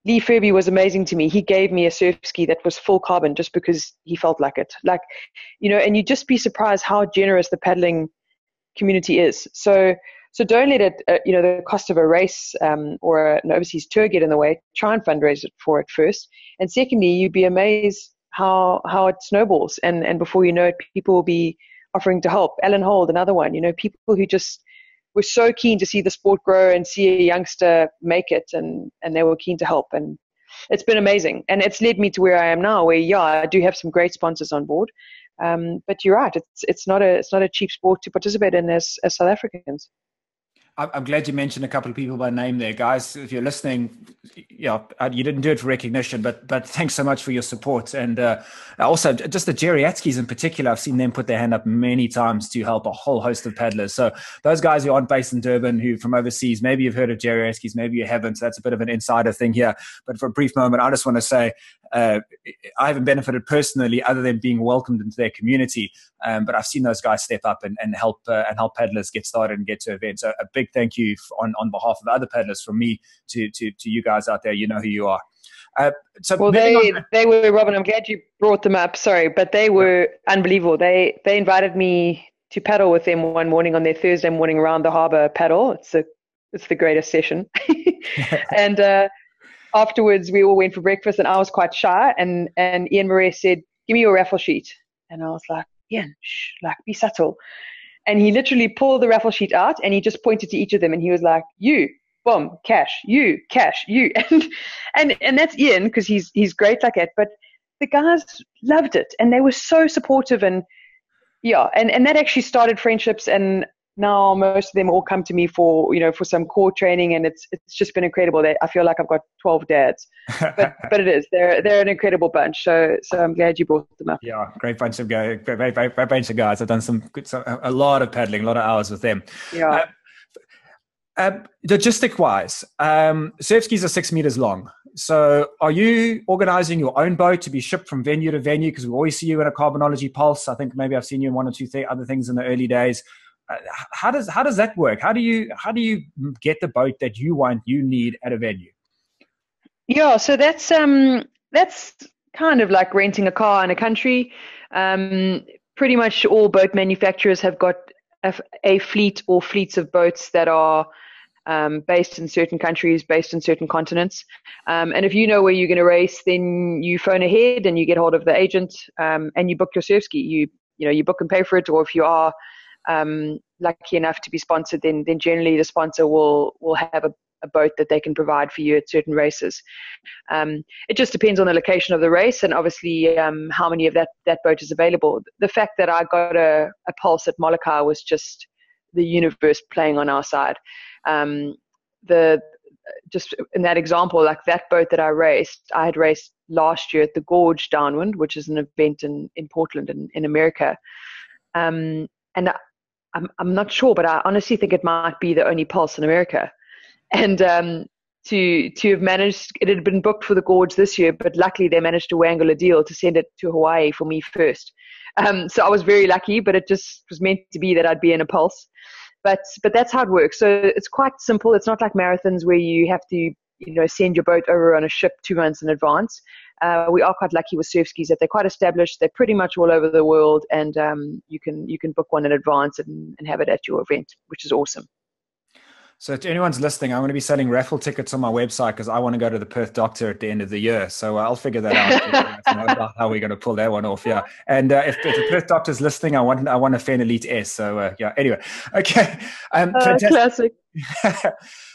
Lee Furby was amazing to me. He gave me a surf ski that was full carbon just because he felt like it, like you know. And you'd just be surprised how generous the paddling community is. So. So don't let it, uh, you know, the cost of a race um, or an overseas tour get in the way. Try and fundraise it for it first. And secondly, you'd be amazed how how it snowballs. And, and before you know it, people will be offering to help. Alan Hold, another one, you know, people who just were so keen to see the sport grow and see a youngster make it. And, and they were keen to help. And it's been amazing. And it's led me to where I am now, where, yeah, I do have some great sponsors on board. Um, but you're right. It's it's not a it's not a cheap sport to participate in as, as South Africans. I'm glad you mentioned a couple of people by name there, guys. If you're listening, yeah, you didn't do it for recognition, but but thanks so much for your support. And uh, also just the Geriatskys in particular, I've seen them put their hand up many times to help a whole host of paddlers. So those guys who aren't based in Durban, who from overseas, maybe you've heard of Geriatskys, maybe you haven't. So that's a bit of an insider thing here. But for a brief moment, I just want to say uh, I haven't benefited personally other than being welcomed into their community. Um, but I've seen those guys step up and, and help uh, and help paddlers get started and get to events. So a big thank you on, on behalf of other paddlers from me to, to, to you guys out there. You know who you are. Uh, so well, they on. they were, Robin, I'm glad you brought them up, sorry, but they were unbelievable. They they invited me to paddle with them one morning on their Thursday morning around the harbour paddle. It's a it's the greatest session. And uh, afterwards we all went for breakfast, and I was quite shy, and, and Ian Murray said, give me your raffle sheet. And I was like, Ian, shh, like, be subtle. And he literally pulled the raffle sheet out and he just pointed to each of them and he was like, you. Boom, cash, you, cash, you. And and, and that's Ian, because he's he's great like that. But the guys loved it and they were so supportive. And yeah, and, and that actually started friendships. And now most of them all come to me for, you know, for some core training. And it's it's just been incredible. That I feel like I've got twelve dads. But but it is. They're they're an incredible bunch. So so I'm glad you brought them up. Yeah, great bunch of guys. Great, great, great bunch of guys. I've done some good, some, a lot of paddling, a lot of hours with them. Yeah. Um, Uh, logistic-wise, um, surf skis are six meters long. So are you organizing your own boat to be shipped from venue to venue? Because we always see you in a Carbonology Pulse. I think maybe I've seen you in one or two th- other things in the early days. Uh, how does how does that work? How do you how do you get the boat that you want, you need at a venue? Yeah, so that's um that's kind of like renting a car in a country. Um, pretty much all boat manufacturers have got a, a fleet or fleets of boats that are um, based in certain countries, based in certain continents. Um, and if you know where you're going to race, then you phone ahead and you get hold of the agent um, and you book your surf ski. You you know you book and pay for it, or if you are um, lucky enough to be sponsored, then then generally the sponsor will will have a, a boat that they can provide for you at certain races. Um, it just depends on the location of the race and obviously um, how many of that, that boat is available. The fact that I got a, a pulse at Molokai was just the universe playing on our side. Um, the just in that example, like that boat that I raced, I had raced last year at the Gorge Downwind, which is an event in, in Portland in, in America. Um, and I, I'm, I'm not sure, but I honestly think it might be the only pulse in America. And um, to to have managed, it had been booked for the Gorge this year, but luckily they managed to wangle a deal to send it to Hawaii for me first. Um, so I was very lucky, but it just was meant to be that I'd be in a pulse. But but that's how it works. So it's quite simple. It's not like marathons where you have to you know send your boat over on a ship two months in advance. Uh, we are quite lucky with surf skis that they're quite established. They're pretty much all over the world, and um, you can you can book one in advance and, and have it at your event, which is awesome. So to anyone's listening, I'm going to be selling raffle tickets on my website because I want to go to the Perth Doctor at the end of the year. So I'll figure that out about how we're going to pull that one off. Yeah. And uh, if, if the Perth Doctor's listening, I want I want a Fan Elite S. So uh, yeah. Anyway, okay. Um, uh, classic.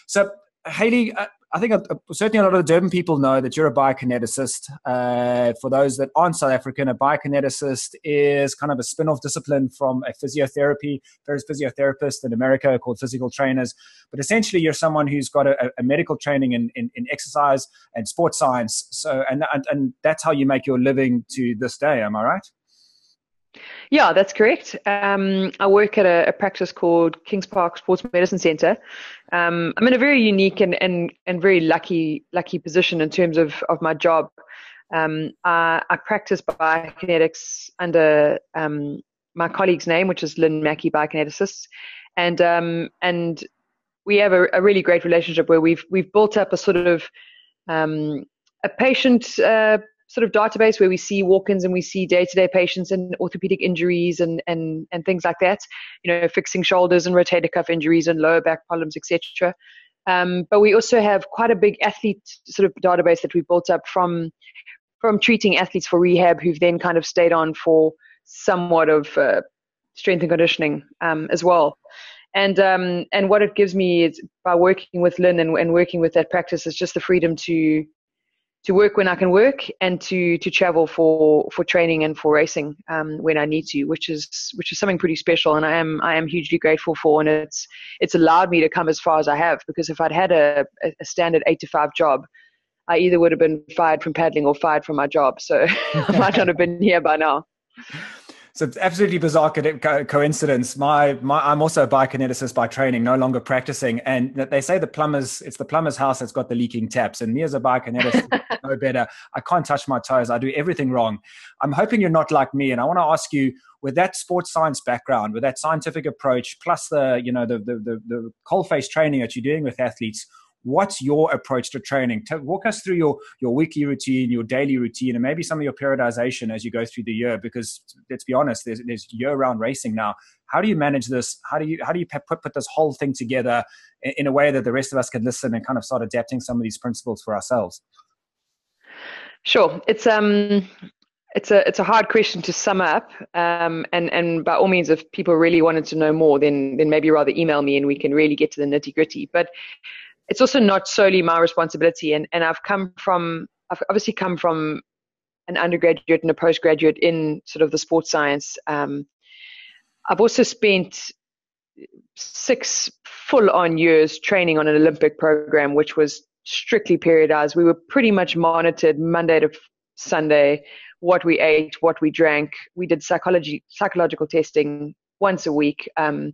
So Hayley, uh, I think uh, certainly a lot of the Durban people know that you're a biokineticist. Uh, for those that aren't South African, a biokineticist is kind of a spin-off discipline from a physiotherapy. There's physiotherapists in America called physical trainers. But essentially, you're someone who's got a, a medical training in, in, in exercise and sports science. So, and, and and that's how you make your living to this day. Am I right? Yeah, that's correct. Um, I work at a, a practice called Kings Park Sports Medicine Centre. Um, I'm in a very unique and, and, and very lucky lucky position in terms of, of my job. Um, I, I practice biokinetics under um, my colleague's name, which is Lynn Mackey Biokineticists, and um, and we have a, a really great relationship where we've we've built up a sort of um, a patient. Uh, sort of database where we see walk-ins and we see day-to-day patients and orthopedic injuries and, and, and things like that, you know, fixing shoulders and rotator cuff injuries and lower back problems, et cetera. Um, but we also have quite a big athlete sort of database that we built up from from treating athletes for rehab who've then kind of stayed on for somewhat of uh, strength and conditioning um, as well. And um, and what it gives me is by working with Lynn and, and working with that practice is just the freedom to to work when I can work and to, to travel for, for training and for racing um, when I need to, which is which is something pretty special, and I am I am hugely grateful for, and it's it's allowed me to come as far as I have, because if I'd had a, a standard eight to five job, I either would have been fired from paddling or fired from my job, so I might not have been here by now. So it's absolutely bizarre co- coincidence. My, my, I'm also a biokineticist by training, no longer practicing. And they say the plumber's, it's the plumber's house that's got the leaking taps. And me as a biokineticist, no better. I can't touch my toes. I do everything wrong. I'm hoping you're not like me. And I want to ask you, with that sports science background, with that scientific approach, plus the, you know, the, the, the, the coalface training that you're doing with athletes, what's your approach to training? Walk us through your, your weekly routine, your daily routine, and maybe some of your periodization as you go through the year, because let's be honest, there's, there's year-round racing now. How do you manage this? How do you how do you put, put this whole thing together in a way that the rest of us can listen and kind of start adapting some of these principles for ourselves? Sure. It's um it's a it's a hard question to sum up. Um and, and by all means, if people really wanted to know more, then then maybe rather email me and we can really get to the nitty-gritty. But it's also not solely my responsibility. And, and I've come from, I've obviously come from an undergraduate and a postgraduate in sort of the sports science. Um, I've also spent six full on years training on an Olympic program, which was strictly periodized. We were pretty much monitored Monday to Sunday, what we ate, what we drank. We did psychology, psychological testing once a week. Um,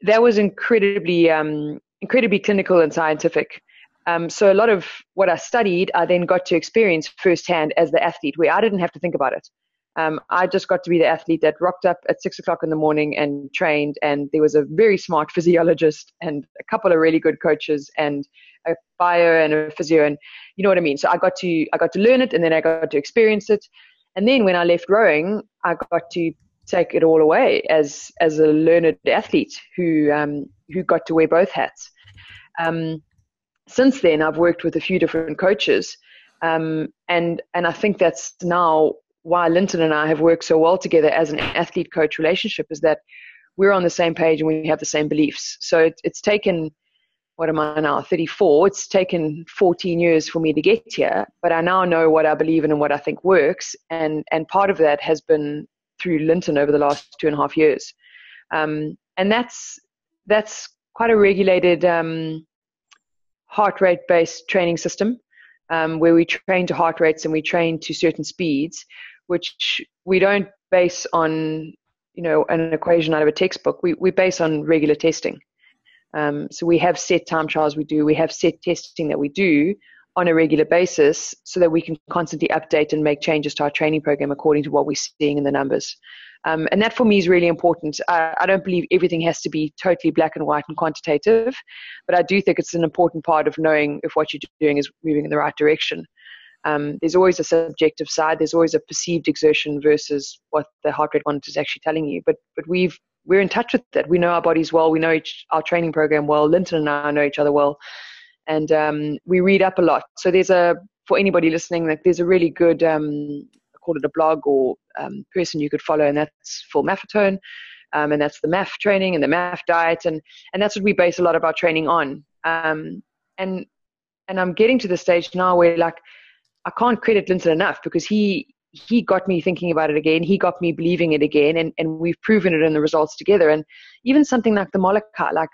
that was incredibly, um, incredibly clinical and scientific. Um, so a lot of what I studied, I then got to experience firsthand as the athlete, where I didn't have to think about it. Um, I just got to be the athlete that rocked up at six o'clock in the morning and trained. And there was a very smart physiologist and a couple of really good coaches and a bio and a physio, and you know what I mean? So I got to, I got to learn it, and then I got to experience it. And then when I left rowing, I got to take it all away as, as a learned athlete who, um, who got to wear both hats. Um, since then, I've worked with a few different coaches. Um, and, and I think that's now why Linton and I have worked so well together as an athlete-coach relationship, is that we're on the same page and we have the same beliefs. So it, it's taken, what am I now, thirty-four? It's taken fourteen years for me to get here, but I now know what I believe in and what I think works. And, and part of that has been through Linton over the last two and a half years. Um, and that's, That's quite a regulated um, heart rate-based training system, um, where we train to heart rates and we train to certain speeds, which we don't base on, you know, an equation out of a textbook. We we base on regular testing. Um, so we have set time trials we do. We have set testing that we do on a regular basis, so that we can constantly update and make changes to our training program according to what we're seeing in the numbers. Um, and that for me is really important. I, I don't believe everything has to be totally black and white and quantitative, but I do think it's an important part of knowing if what you're doing is moving in the right direction. Um, there's always a subjective side. There's always a perceived exertion versus what the heart rate monitor is actually telling you. But but we've we're in touch with that. We know our bodies well. We know each, our training program well. Linton and I know each other well. And um, we read up a lot. So there's a, for anybody listening, like there's a really good, um, I call it a blog or um, person you could follow, and that's Full Maffetone, um, and that's the M A F training and the M A F diet, and and that's what we base a lot of our training on. Um, and and I'm getting to the stage now where, like, I can't credit Linton enough, because he he got me thinking about it again. He got me believing it again, and, and we've proven it in the results together. And even something like the Molokai, like,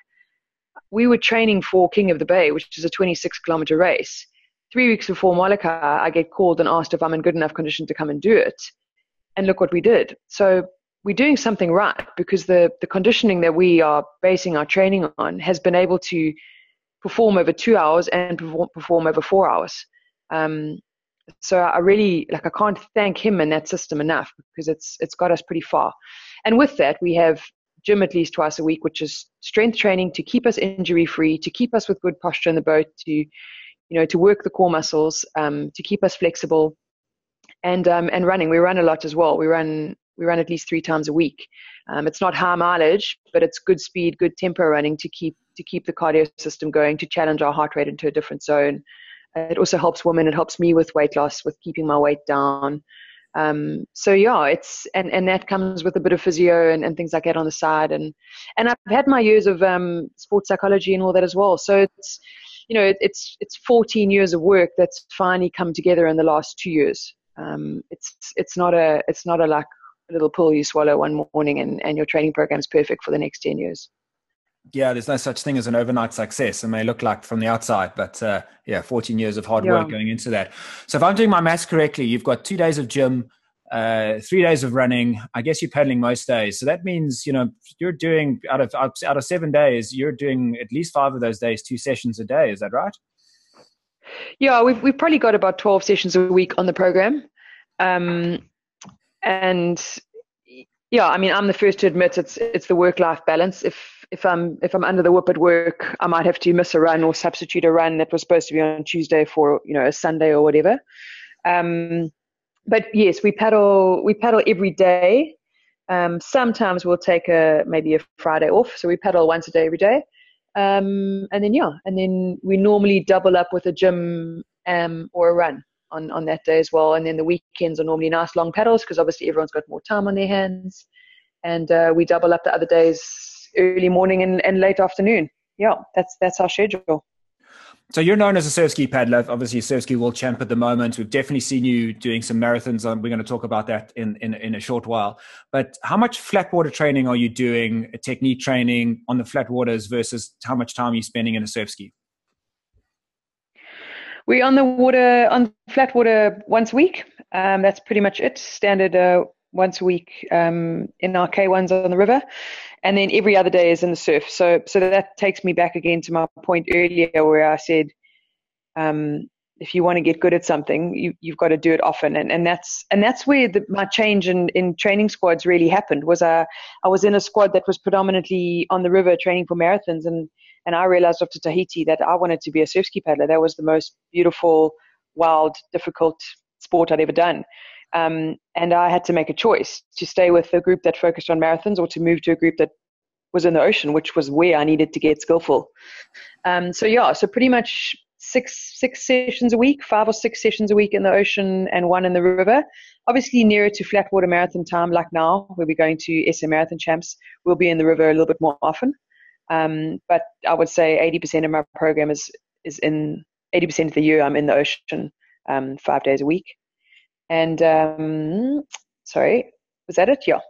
we were training for King of the Bay, which is a twenty-six kilometer race. Three weeks before Molokai, I get called and asked if I'm in good enough condition to come and do it. And look what we did. So we're doing something right, because the, the conditioning that we are basing our training on has been able to perform over two hours and perform over four hours. Um, so I really, like, I can't thank him and that system enough, because it's it's got us pretty far. And with that, we have gym at least twice a week, which is strength training to keep us injury free, to keep us with good posture in the boat, to, you know, to work the core muscles, um, to keep us flexible, and um, and running. We run a lot as well. We run we run at least three times a week. Um, it's not high mileage, but it's good speed, good tempo running to keep to keep the cardio system going, to challenge our heart rate into a different zone. Uh, it also helps women. It helps me with weight loss, with keeping my weight down. Um, so yeah, it's, and, and that comes with a bit of physio and, and things like that on the side. And, and I've had my years of, um, sports psychology and all that as well. So it's, you know, it, it's, it's fourteen years of work that's finally come together in the last two years. Um, it's, it's not a, it's not a, like a little pill you swallow one morning and, and your training program is perfect for the next ten years. Yeah. There's no such thing as an overnight success. It may look like from the outside, but uh, yeah, fourteen years of hard yeah. work going into that. So if I'm doing my maths correctly, you've got two days of gym, uh, three days of running. I guess you're paddling most days. So that means, you know, you're doing out of, out of seven days, you're doing at least five of those days, two sessions a day. Is that right? Yeah, we've, we've probably got about twelve sessions a week on the program. Um, and yeah, I mean, I'm the first to admit it's, it's the work-life balance. If, if I'm, if I'm under the whip at work, I might have to miss a run or substitute a run that was supposed to be on Tuesday for, you know, a Sunday or whatever. Um, but yes, we paddle, we paddle every day. Um, sometimes we'll take a, maybe a Friday off. So we paddle once a day, every day. Um, and then, yeah, and then we normally double up with a gym, um, or a run on, on that day as well. And then the weekends are normally nice long paddles because obviously everyone's got more time on their hands, and, uh, we double up the other days, early morning and, and late afternoon. Yeah. That's, that's our schedule. So you're known as a surf ski paddler, obviously a surf ski world champ at the moment. We've definitely seen you doing some marathons, and we're going to talk about that in, in, in a short while. But how much flat water training are you doing, technique training on the flat waters versus how much time are you spending in a surf ski? We're on the water, on flat water once a week. Um, that's pretty much it, standard uh, once a week um, in our K ones on the river. And then every other day is in the surf. So so that takes me back again to my point earlier where I said, um, if you want to get good at something, you, you've got to do it often. And, and that's and that's where the, my change in, in training squads really happened. Was I, I was in a squad that was predominantly on the river training for marathons. And, and I realized after Tahiti that I wanted to be a surf ski paddler. That was the most beautiful, wild, difficult sport I'd ever done. Um, and I had to make a choice to stay with a group that focused on marathons or to move to a group that was in the ocean, which was where I needed to get skillful. Um, so yeah, so pretty much six, six sessions a week, five or six sessions a week in the ocean and one in the river. Obviously nearer to flat water marathon time, like now where we're going to S A Marathon Champs, we'll be in the river a little bit more often. Um, but I would say eighty percent of my program is, is in eighty percent of the year I'm in the ocean, um, five days a week. And, um, sorry, was that it? Yeah.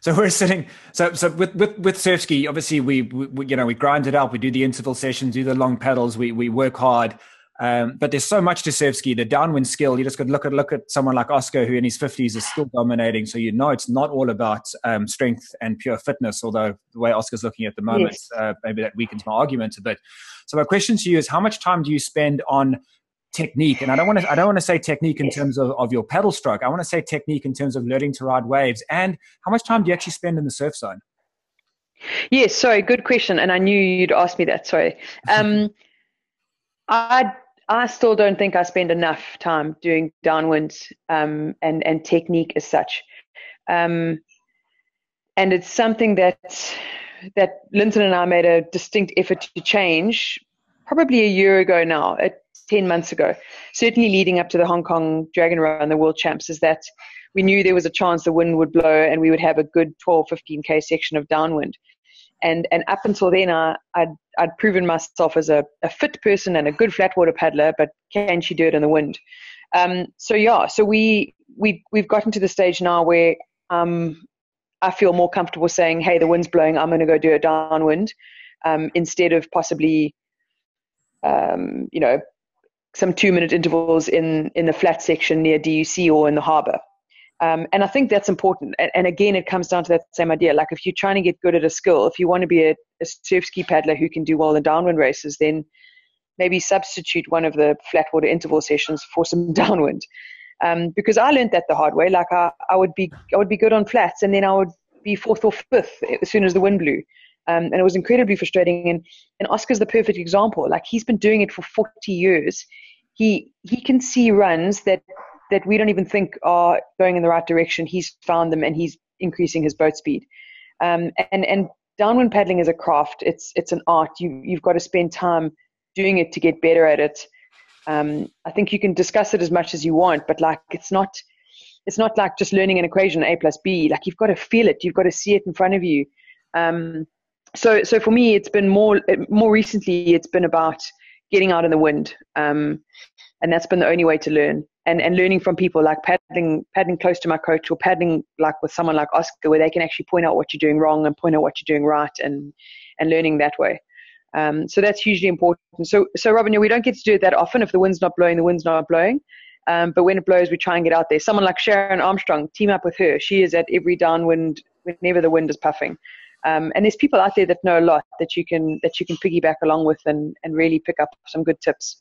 So we're sitting, so, so with, with, with surf ski, obviously we, we, you know, we grind it up, we do the interval sessions, do the long paddles, we, we work hard. Um, but there's so much to surf ski, the downwind skill, you just could look at, look at someone like Oscar, who in his fifties is still dominating. So, you know, it's not all about, um, strength and pure fitness, although the way Oscar's looking at the moment, yes. uh, maybe that weakens my argument a bit. So my question to you is, how much time do you spend on technique? And I don't want to, I don't want to say technique in yes. terms of, of your paddle stroke. I want to say technique in terms of learning to ride waves. And how much time do you actually spend in the surf zone? Yes. Sorry. Good question. And I knew you'd ask me that. Sorry. Um, I, I still don't think I spend enough time doing downwind, um, and, and technique as such. Um, and it's something that, that Linton and I made a distinct effort to change probably a year ago now. It, ten months ago, certainly leading up to the Hong Kong Dragon Run, the World Champs, is that we knew there was a chance the wind would blow and we would have a good twelve, fifteen K section of downwind. And and up until then, I, I'd, I'd proven myself as a, a fit person and a good flatwater paddler, but can she do it in the wind? Um, so yeah, so we, we, we've gotten to the stage now where um, I feel more comfortable saying, hey, the wind's blowing, I'm going to go do a downwind, um, instead of possibly, um, you know, some two-minute intervals in, in the flat section near D U C or in the harbour. Um, and I think that's important. And, and again, it comes down to that same idea. Like if you're trying to get good at a skill, if you want to be a, a surf ski paddler who can do well in downwind races, then maybe substitute one of the flat water interval sessions for some downwind. Um, because I learned that the hard way. Like I, I would be I would be good on flats and then I would be fourth or fifth as soon as the wind blew. Um, and it was incredibly frustrating. And, and Oscar's the perfect example. Like he's been doing it for forty years. He he can see runs that, that we don't even think are going in the right direction. He's found them and he's increasing his boat speed. Um, and, and downwind paddling is a craft. It's it's an art. You, you've got to spend time doing it to get better at it. Um, I think you can discuss it as much as you want, but like it's not it's not like just learning an equation, A plus B. Like you've got to feel it. You've got to see it in front of you. Um, So, so for me, it's been more, more recently, it's been about getting out in the wind. Um, and that's been the only way to learn and, and learning from people like paddling, paddling close to my coach or paddling like with someone like Oscar, where they can actually point out what you're doing wrong and point out what you're doing right and, and learning that way. Um, so that's hugely important. So, so Robin, we don't get to do it that often. If the wind's not blowing, the wind's not blowing. Um, but when it blows, we try and get out there. Someone like Sharon Armstrong, team up with her. She is at every downwind whenever the wind is puffing. Um, and there's people out there that know a lot that you can that you can piggyback along with and, and really pick up some good tips.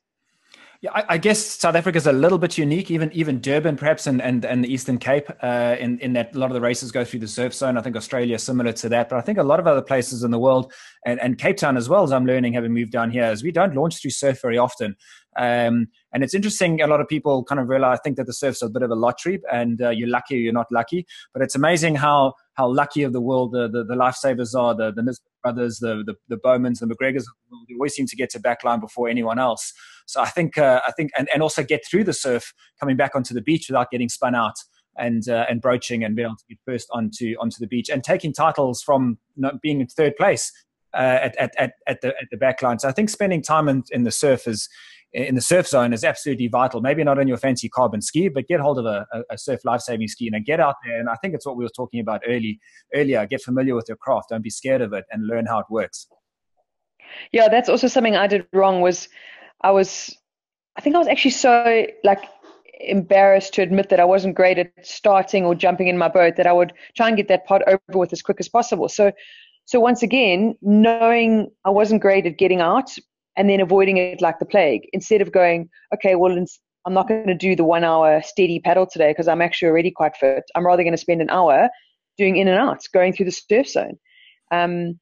Yeah, I, I guess South Africa is a little bit unique, even even Durban perhaps, and, and, and the Eastern Cape, uh, in, in that a lot of the races go through the surf zone. I think Australia is similar to that, but I think a lot of other places in the world, and, and Cape Town as well, as I'm learning, having moved down here, is we don't launch through surf very often. Um, and it's interesting, a lot of people kind of realize, I think that the surf's a bit of a lottery, and uh, you're lucky or you're not lucky, but it's amazing how how lucky of the world the, the, the lifesavers are, the, the Nisbet brothers, the, the, the Bowmans, the McGregors, they always seem to get to backline before anyone else. So I think, uh, I think, and, and also get through the surf, coming back onto the beach without getting spun out, and uh, and broaching and being able to get first onto onto the beach and taking titles from not being in third place uh, at, at, at, at the at the backline. So I think spending time in, in the surf is, in the surf zone is absolutely vital. Maybe not on your fancy carbon ski, but get hold of a, a surf life-saving ski and get out there. And I think it's what we were talking about early, earlier. Get familiar with your craft. Don't be scared of it and learn how it works. Yeah, that's also something I did wrong was I was, I think I was actually so like embarrassed to admit that I wasn't great at starting or jumping in my boat that I would try and get that part over with as quick as possible. So, so once again, knowing I wasn't great at getting out, and then avoiding it like the plague, instead of going, okay, well, I'm not going to do the one hour steady paddle today because I'm actually already quite fit. I'm rather going to spend an hour doing in and outs, going through the surf zone. Um,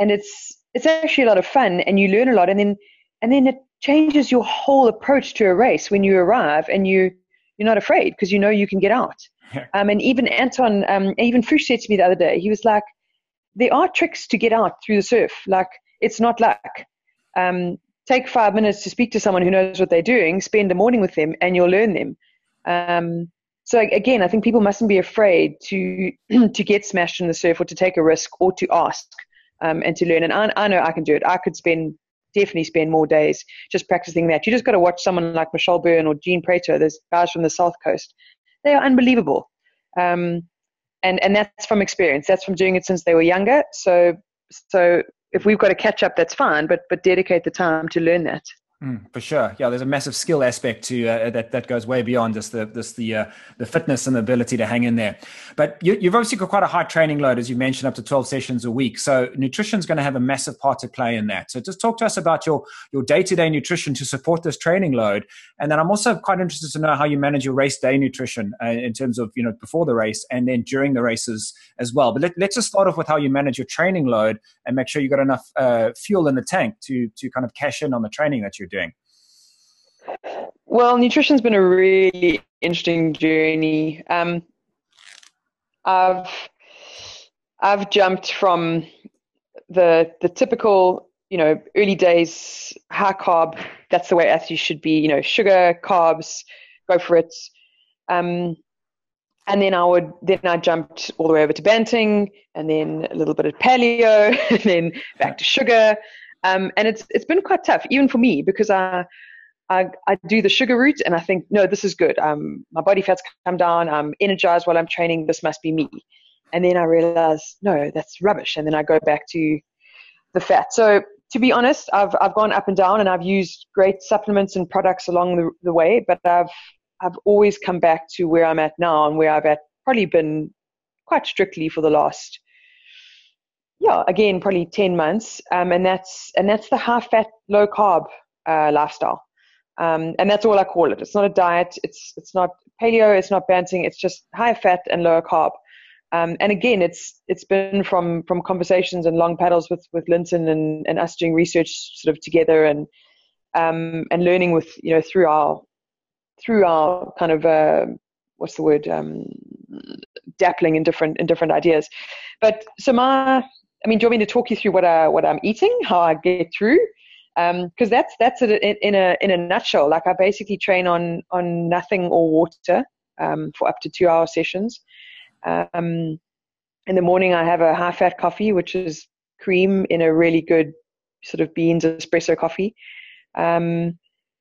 and it's it's actually a lot of fun, and you learn a lot, and then and then it changes your whole approach to a race when you arrive, and you you're not afraid because you know you can get out. Um, and even Anton, um, even Fish said to me the other day, he was like, there are tricks to get out through the surf. Like, it's not luck. Um, take five minutes to speak to someone who knows what they're doing, spend the morning with them, and you'll learn them. Um, so again, I think people mustn't be afraid to to get smashed in the surf or to take a risk or to ask um, and to learn. And I, I know I can do it. I could spend definitely spend more days just practicing that. You just got to watch someone like Michelle Byrne or Jean Prato, those guys from the South Coast. They are unbelievable. Um, and, and that's from experience. That's from doing it since they were younger. So so – if we've got to catch up, that's fine, but but dedicate the time to learn that. Mm, for sure. Yeah, there's a massive skill aspect to uh, that that goes way beyond just the this the uh, the fitness and the ability to hang in there. But you, you've obviously got quite a high training load, as you mentioned, up to twelve sessions a week. So nutrition's going to have a massive part to play in that. So just talk to us about your your day-to-day nutrition to support this training load. And then I'm also quite interested to know how you manage your race day nutrition uh, in terms of, you know, before the race and then during the races as well. But let, let's just start off with how you manage your training load and make sure you've got enough uh, fuel in the tank to to kind of cash in on the training that you're doing? Well, nutrition's been a really interesting journey. Um, I've I've jumped from the the typical, you know, early days high carb. That's the way athletes should be. You know, sugar, carbs, go for it. Um, and then I would then I jumped all the way over to Banting, and then a little bit of paleo, and then back to sugar. Um, and it's it's been quite tough, even for me, because I, I I do the sugar route and I think, no, this is good. Um, my body fat's come down. I'm energized while I'm training. This must be me. And then I realize, no, that's rubbish. And then I go back to the fat. So to be honest, I've I've gone up and down, and I've used great supplements and products along the, the way, but I've I've always come back to where I'm at now, and where I've at probably been quite strictly for the last, yeah, again, probably ten months. Um, and that's, and that's the high fat, low carb, uh, lifestyle. Um, and that's all I call it. It's not a diet. It's, it's not paleo. It's not Banting. It's just high fat and low carb. Um, and again, it's, it's been from, from conversations and long paddles with, with Linton and, and us doing research sort of together, and, um, and learning with, you know, through our, through our kind of, uh, what's the word, um, dappling in different, in different ideas. But so my, I mean, do you want me to talk you through what I what I'm eating, how I get through? Because um, that's that's it in a in a nutshell. Like, I basically train on on nothing or water um, for up to two hour sessions. Um, in the morning, I have a high fat coffee, which is cream in a really good sort of beans espresso coffee. Um,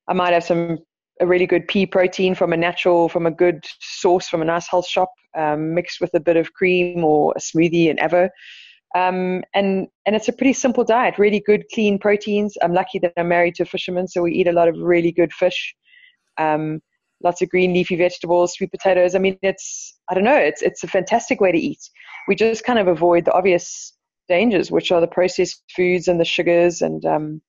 I might have some a really good pea protein from a natural from a good source from a nice health shop, um, mixed with a bit of cream or a smoothie and avo. Um, and, and it's a pretty simple diet, really good, clean proteins. I'm lucky that I'm married to a fisherman, so we eat a lot of really good fish. Um, lots of green leafy vegetables, sweet potatoes. I mean, it's, I don't know, it's it's a fantastic way to eat. We just kind of avoid the obvious dangers, which are the processed foods and the sugars and, um,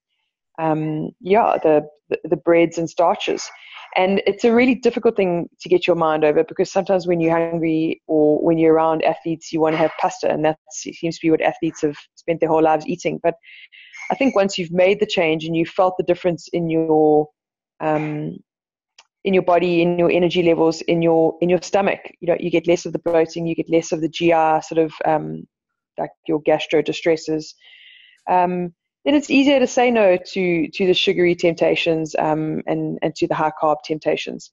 um, yeah, the, the, the breads and starches. And it's a really difficult thing to get your mind over, because sometimes when you're hungry or when you're around athletes, you want to have pasta, and that seems to be what athletes have spent their whole lives eating. But I think once you've made the change and you felt the difference in your um, in your body, in your energy levels, in your in your stomach, you know, you get less of the bloating, you get less of the G I sort of um, like your gastro distresses. Um, then it's easier to say no to to the sugary temptations um, and and to the high carb temptations,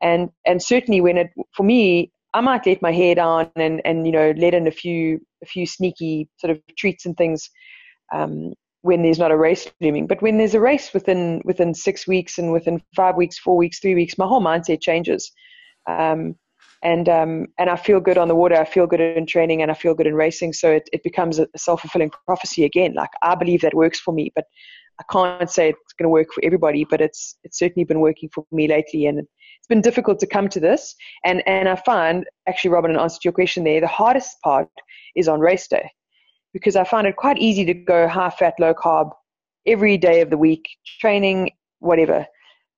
and and certainly when it for me, I might let my hair down and and you know let in a few a few sneaky sort of treats and things. Um, when there's not a race looming, but when there's a race within within six weeks and within five weeks, four weeks, three weeks, my whole mindset changes, um, and um, and I feel good on the water. I feel good in training, and I feel good in racing. So it, it becomes a self-fulfilling prophecy again. Like I believe that works for me, but I can't say it's going to work for everybody. But it's it's certainly been working for me lately, and it's been difficult to come to this. And and I find actually, Robin, in answer to your question there, the hardest part is on race day. Because I find it quite easy to go high fat, low carb every day of the week, training, whatever.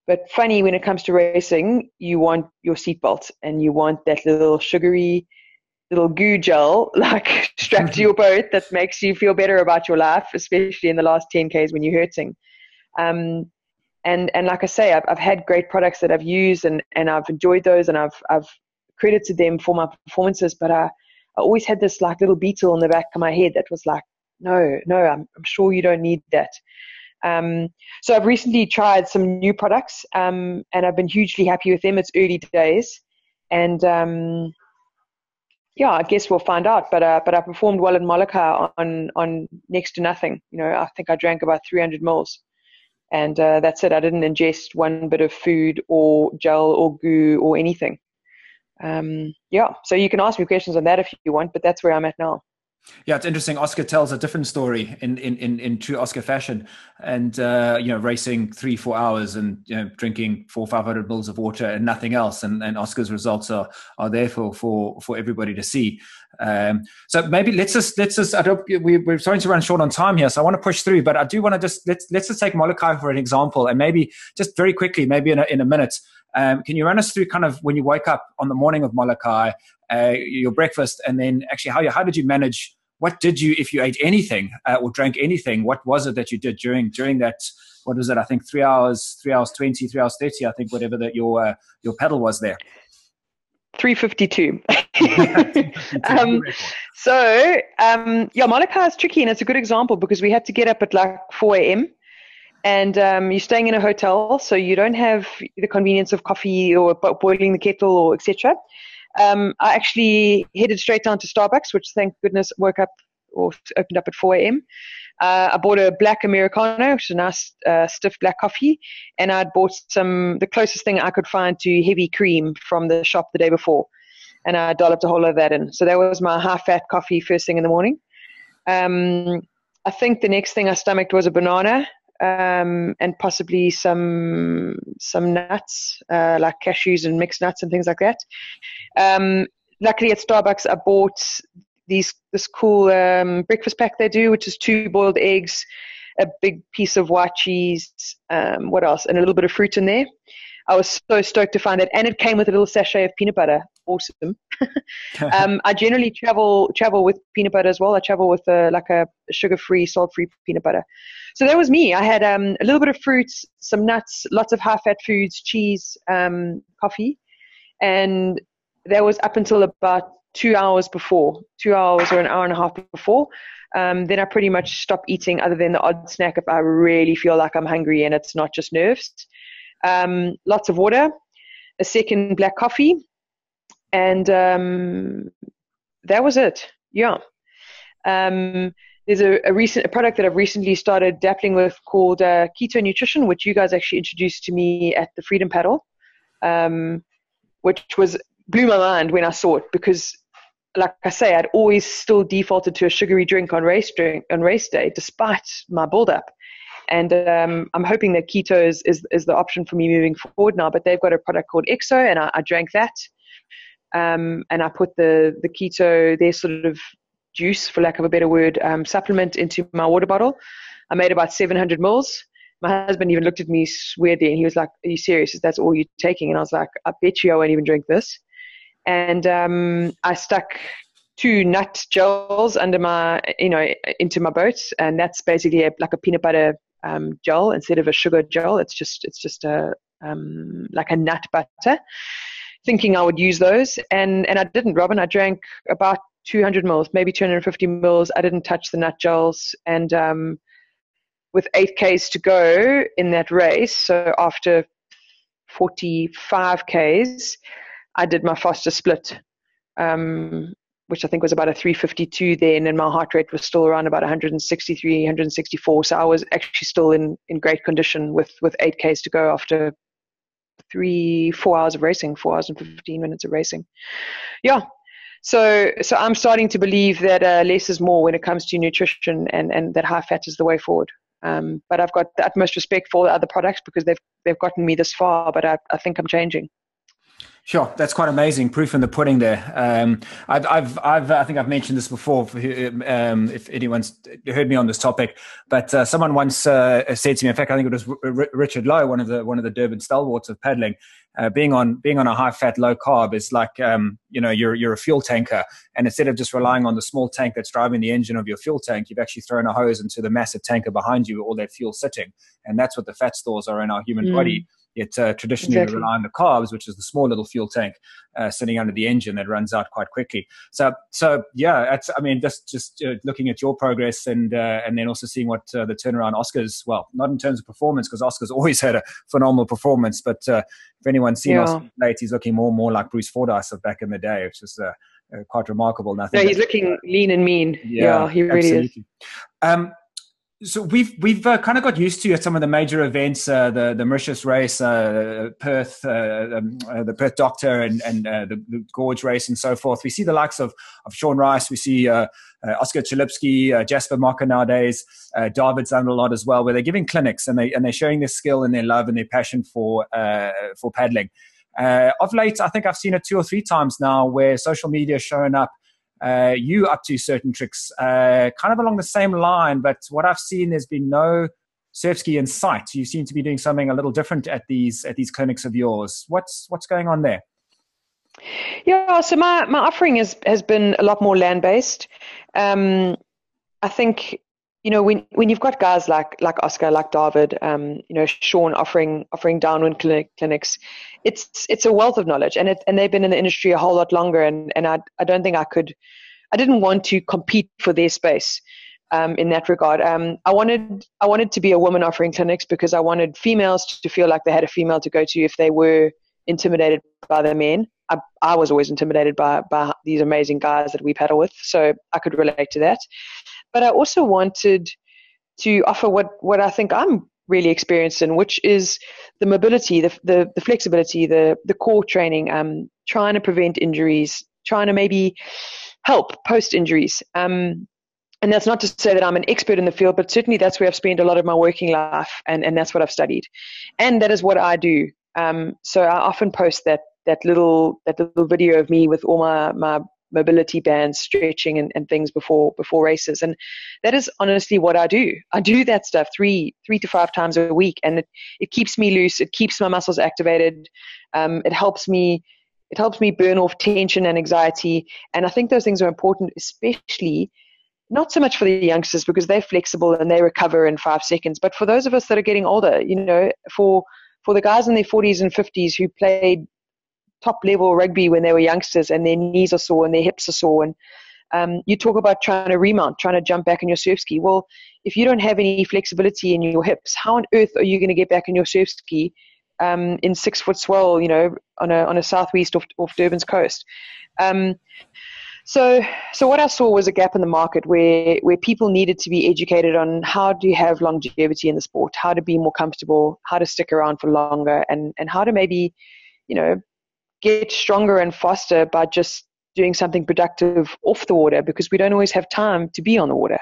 But funny, when it comes to racing, you want your seatbelt and you want that little sugary, little goo gel like strapped to your boat that makes you feel better about your life, especially in the last ten Ks when you're hurting. Um, and and like I say, I've I've had great products that I've used and, and I've enjoyed those and I've I've credited them for my performances, but I. I always had this like little beetle in the back of my head that was like, no, no, I'm, I'm sure you don't need that. Um, so I've recently tried some new products um, and I've been hugely happy with them. It's early days. And um, yeah, I guess we'll find out. But uh, but I performed well in Molokai on, on next to nothing. You know, I think I drank about three hundred mils. And uh, that's it. I didn't ingest one bit of food or gel or goo or anything. Um, yeah, so you can ask me questions on that if you want, but that's where I'm at now. Yeah, it's interesting. Oscar tells a different story in in, in, in true Oscar fashion, and uh, you know, racing three four hours and you know, drinking four five hundred mils of water and nothing else, and, and Oscar's results are are there for for, for everybody to see. Um, so maybe let's just let's just I don't we, we're starting to run short on time here, so I want to push through, but I do want to just let's let's just take Molokai for an example, and maybe just very quickly, maybe in a, in a minute. Um, can you run us through kind of when you wake up on the morning of Molokai, uh, your breakfast, and then actually how you, how did you manage? What did you, if you ate anything uh, or drank anything, what was it that you did during during that? What was it? I think three hours, three hours twenty, three hours thirty. I think whatever that your uh, your paddle was there. Three fifty two. um, so um, yeah, Molokai is tricky, and it's a good example because we had to get up at like four a.m. And um, you're staying in a hotel, so you don't have the convenience of coffee or boiling the kettle or et cetera. Um, I actually headed straight down to Starbucks, which thank goodness woke up or opened up at four a.m. Uh, I bought a black Americano, which is a nice uh, stiff black coffee, and I'd bought some the closest thing I could find to heavy cream from the shop the day before, and I dolloped a whole lot of that in. So that was my high-fat coffee first thing in the morning. Um, I think the next thing I stomached was a banana. Um, and possibly some some nuts, uh, like cashews and mixed nuts and things like that. Um, luckily at Starbucks, I bought these this cool um, breakfast pack they do, which is two boiled eggs, a big piece of white cheese, um, what else, and a little bit of fruit in there. I was so stoked to find that, and it came with a little sachet of peanut butter. Awesome. um, I generally travel travel with peanut butter as well. I travel with a, like a sugar-free, salt-free peanut butter. So that was me. I had um, a little bit of fruits, some nuts, lots of high-fat foods, cheese, um, coffee, and that was up until about two hours before, two hours or an hour and a half before. Um, then I pretty much stopped eating, other than the odd snack if I really feel like I'm hungry and it's not just nerves. Um, lots of water, a second black coffee, and um, that was it. Yeah. Um, there's a, a recent a product that I've recently started dabbling with called uh, Keto Nutrition, which you guys actually introduced to me at the Freedom Paddle, um, which was blew my mind when I saw it because, like I say, I'd always still defaulted to a sugary drink on race drink on race day despite my build-up. And um, I'm hoping that keto is, is, is the option for me moving forward now. But they've got a product called Exo, and I, I drank that. Um, and I put the, the keto, their sort of juice, for lack of a better word, um, supplement into my water bottle. I made about seven hundred mils. My husband even looked at me weirdly, and he was like, "Are you serious? That's all you're taking?" And I was like, "I bet you I won't even drink this." And um, I stuck two nut gels under my, you know, into my boat, and that's basically a, like a peanut butter um, gel instead of a sugar gel. It's just, it's just a um, like a nut butter. Thinking I would use those, and and I didn't, Robin. I drank about two hundred mils, maybe two hundred fifty mils. I didn't touch the nut gels, and um, with eight kays to go in that race, so after forty-five kays, I did my faster split, um, which I think was about a three fifty-two then, and my heart rate was still around about one sixty-three, one sixty-four. So I was actually still in, in great condition with, with eight kays to go after three, four hours of racing, four hours and fifteen minutes of racing. Yeah. So, so I'm starting to believe that uh, less is more when it comes to nutrition, and, and that high fat is the way forward. Um, but I've got the utmost respect for the other products because they've they've gotten me this far, but I, I think I'm changing. Sure, that's quite amazing. Proof in the pudding there. Um, I've, I've, I've, I think I've mentioned this before. For, um, if anyone's heard me on this topic, but uh, someone once uh, said to me. In fact, I think it was R- Richard Lowe, one of the one of the Durban stalwarts of paddling. Uh, being on being on a high fat, low carb is like um, you know you're you're a fuel tanker, and instead of just relying on the small tank that's driving the engine of your fuel tank, you've actually thrown a hose into the massive tanker behind you, with all that fuel sitting, and that's what the fat stores are in our human mm. body. Yet uh, traditionally exactly. we rely on the carbs, which is the small little fuel tank uh, sitting under the engine that runs out quite quickly. So, so yeah, that's, I mean, just just uh, looking at your progress, and uh, and then also seeing what uh, the turnaround Oscar's, well, not in terms of performance, because Oscar's always had a phenomenal performance, but uh, if anyone's seen yeah. Oscar late, he's looking more and more like Bruce Fordyce of back in the day, which is uh, uh, quite remarkable. No, he's looking lean and mean. Yeah, yeah he really absolutely. is. Um, So we've we've uh, kind of got used to some of the major events, uh, the the Mauritius race, uh, Perth, uh, um, uh, the Perth Doctor, and and uh, the, the Gorge race, and so forth. We see the likes of of Shawn Rice, we see uh, uh, Oscar Chilipsky, uh, Jasper Mocker nowadays. Uh, David's done a lot as well, where they're giving clinics and they and they're showing their skill and their love and their passion for uh, for paddling. Uh, of late, I think I've seen it two or three times now, where social media is showing up. Uh, you up to certain tricks, uh, kind of along the same line, but what I've seen, there's been no Surfski in sight. You seem to be doing something a little different at these at these clinics of yours. What's what's going on there? Yeah, so my, my offering is, has been a lot more land-based. Um, I think, you know, when when you've got guys like like Oscar, like David, um, you know, Shawn offering offering downwind clinic, clinics, it's it's a wealth of knowledge, and it, and they've been in the industry a whole lot longer, and, and I I don't think I could, I didn't want to compete for their space um, in that regard. Um, I wanted I wanted to be a woman offering clinics because I wanted females to feel like they had a female to go to if they were intimidated by the men. I, I was always intimidated by, by these amazing guys that we paddle with, so I could relate to that. But I also wanted to offer what, what I think I'm really experienced in, which is the mobility, the the, the flexibility, the the core training, um, trying to prevent injuries, trying to maybe help post injuries. Um, and that's not to say that I'm an expert in the field, but certainly that's where I've spent a lot of my working life, and, and that's what I've studied, and that is what I do. Um, so I often post that that little that little video of me with all my my mobility bands, stretching and, and things before before races, and that is honestly what I do. I do that stuff three three to five times a week, and it, it keeps me loose. It keeps my muscles activated. Um, it helps me it helps me burn off tension and anxiety, and I think those things are important, especially not so much for the youngsters because they're flexible and they recover in five seconds, but for those of us that are getting older, you know, for for the guys in their forties and fifties who played top-level rugby when they were youngsters and their knees are sore and their hips are sore. And um, you talk about trying to remount, trying to jump back in your surf ski. Well, if you don't have any flexibility in your hips, how on earth are you going to get back in your surf ski um, in six-foot swell, you know, on a on a southwest off, off Durban's coast? Um, so so what I saw was a gap in the market where, where people needed to be educated on how do you have longevity in the sport, how to be more comfortable, how to stick around for longer, and, and how to maybe, you know, get stronger and faster by just doing something productive off the water because we don't always have time to be on the water.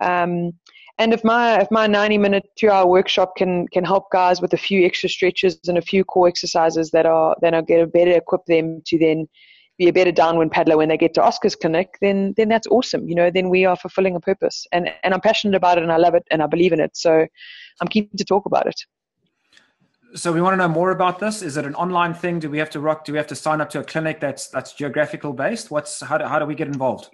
Um, And if my if my ninety minute two hour workshop can can help guys with a few extra stretches and a few core exercises that are that are going to better equip them to then be a better downwind paddler when they get to Oscar's clinic, then then that's awesome. You know, then we are fulfilling a purpose. And and I'm passionate about it, and I love it, and I believe in it. So I'm keen to talk about it. So we want to know more about this. Is it an online thing? Do we have to rock? Do we have to sign up to a clinic that's that's geographical based? What's how do, how do we get involved?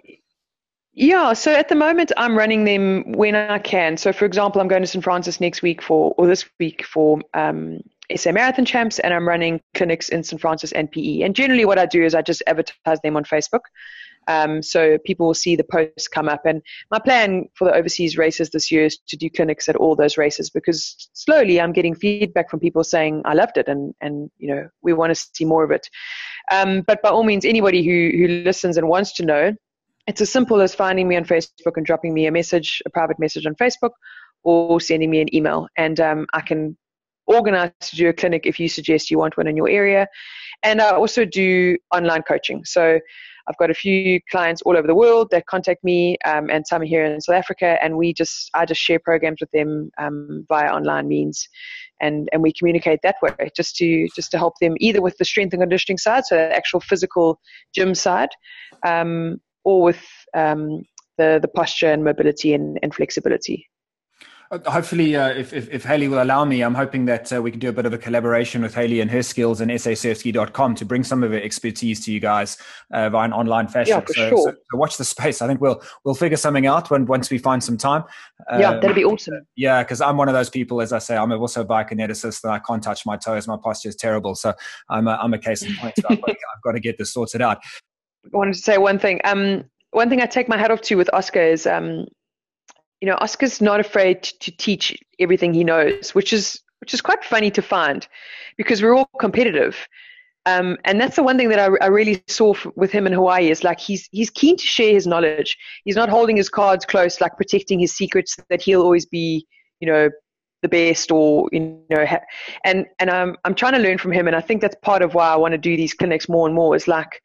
Yeah, so at the moment I'm running them when I can. So for example, I'm going to Saint Francis next week for, or this week for um, S A Marathon Champs, and I'm running clinics in Saint Francis and P E. And generally what I do is I just advertise them on Facebook. Um, so people will see the posts come up, and my plan for the overseas races this year is to do clinics at all those races, because slowly I'm getting feedback from people saying I loved it, and, and you know, we want to see more of it. Um, but by all means, anybody who, who listens and wants to know, it's as simple as finding me on Facebook and dropping me a message, a private message on Facebook, or sending me an email, and um, I can organize to do a clinic if you suggest you want one in your area. And I also do online coaching. So I've got a few clients all over the world that contact me, um, and some here in South Africa, and we just I just share programs with them um, via online means, and and we communicate that way just to just to help them either with the strength and conditioning side, so the actual physical gym side, um, or with um, the the posture and mobility and, and flexibility. Hopefully, uh, if, if, if Hayley will allow me, I'm hoping that uh, we can do a bit of a collaboration with Hayley and her skills and S A surfski dot com to bring some of her expertise to you guys uh, via an online fashion. Yeah, for so, sure. So, so watch the space. I think we'll we'll figure something out when, once we find some time. Um, yeah, that'd be awesome. Yeah, because I'm one of those people, as I say, I'm also a biokineticist, and I can't touch my toes. My posture is terrible. So I'm a, I'm a case in point. So I've, got, I've got to get this sorted out. I wanted to say one thing. Um, one thing I take my hat off to with Oscar is... Um, You know, Oscar's not afraid to teach everything he knows, which is which is quite funny to find, because we're all competitive, um, and that's the one thing that I, I really saw f- with him in Hawaii is like he's he's keen to share his knowledge. He's not holding his cards close, like protecting his secrets that he'll always be, you know, the best or you know, ha- and and I'm I'm trying to learn from him, and I think that's part of why I want to do these clinics more and more is like.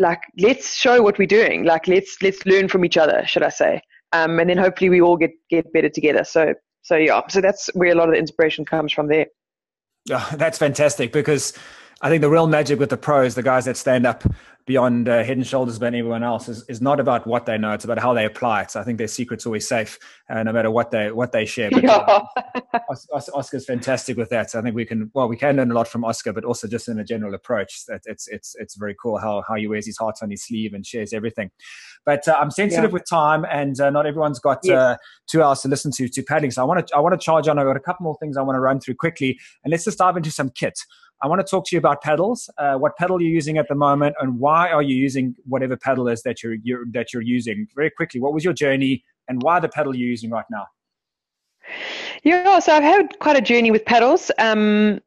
Like let's show what we're doing. Like let's let's learn from each other, should I say? Um, and then hopefully we all get, get better together. So, so yeah, so that's where a lot of the inspiration comes from there. Oh, that's fantastic, because I think the real magic with the pros, the guys that stand up beyond uh, head and shoulders above everyone else is, is not about what they know. It's about how they apply it. So I think their secret's always safe uh, no matter what they, what they share. But yeah. Oscar's fantastic with that. So I think we can, well, we can learn a lot from Oscar, but also just in a general approach that it's, it's, it's very cool how, how he wears his heart on his sleeve and shares everything. But uh, I'm sensitive yeah. with time, and uh, not everyone's got yes. uh, two hours to listen to, to paddling. So I want to, I want to charge on. I've got a couple more things I want to run through quickly, and let's just dive into some kit. I want to talk to you about paddles, uh, what paddle you're using at the moment, and why are you using whatever paddle is that you're, you're, that you're using. Very quickly, what was your journey and why the paddle you're using right now? Yeah, so I've had quite a journey with paddles. Um,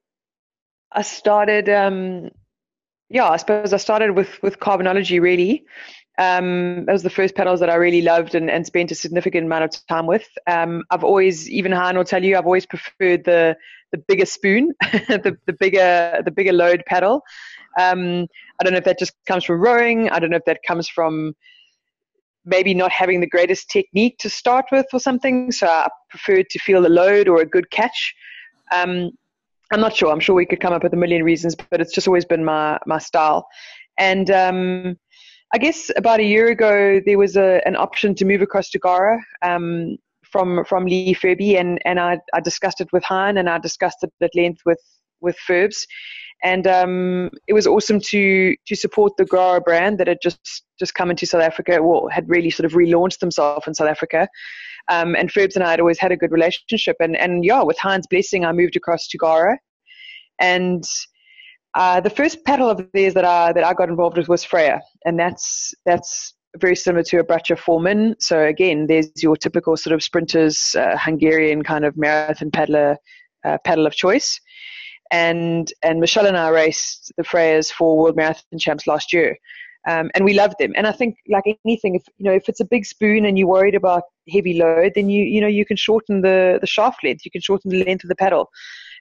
I started, um, yeah, I suppose I started with, with Carbonology, really. Um, that was the first paddles that I really loved and, and spent a significant amount of time with. Um, I've always, even Han will tell you, I've always preferred the the bigger spoon, the, the bigger the bigger load paddle. Um, I don't know if that just comes from rowing. I don't know if that comes from maybe not having the greatest technique to start with or something. So I preferred to feel the load or a good catch. Um, I'm not sure. I'm sure we could come up with a million reasons, but it's just always been my my style. And um, I guess about a year ago, there was a, an option to move across to Gara um, from from Lee Furby, and, and I, I discussed it with Han, and I discussed it at length with, with Furbs. And um, it was awesome to to support the Gara brand that had just, just come into South Africa, or had really sort of relaunched themselves in South Africa. Um, and Furbs and I had always had a good relationship. And, and yeah, with Han's blessing, I moved across to Gara. And... Uh, the first paddle of theirs that I that I got involved with was Freya, and that's that's very similar to a Bracha Foreman. So again, there's your typical sort of sprinters, uh, Hungarian kind of marathon paddler uh, paddle of choice. And and Michelle and I raced the Freyas for World Marathon Champs last year, um, and we loved them. And I think like anything, if you know if it's a big spoon and you're worried about heavy load, then you you know you can shorten the the shaft length, you can shorten the length of the paddle.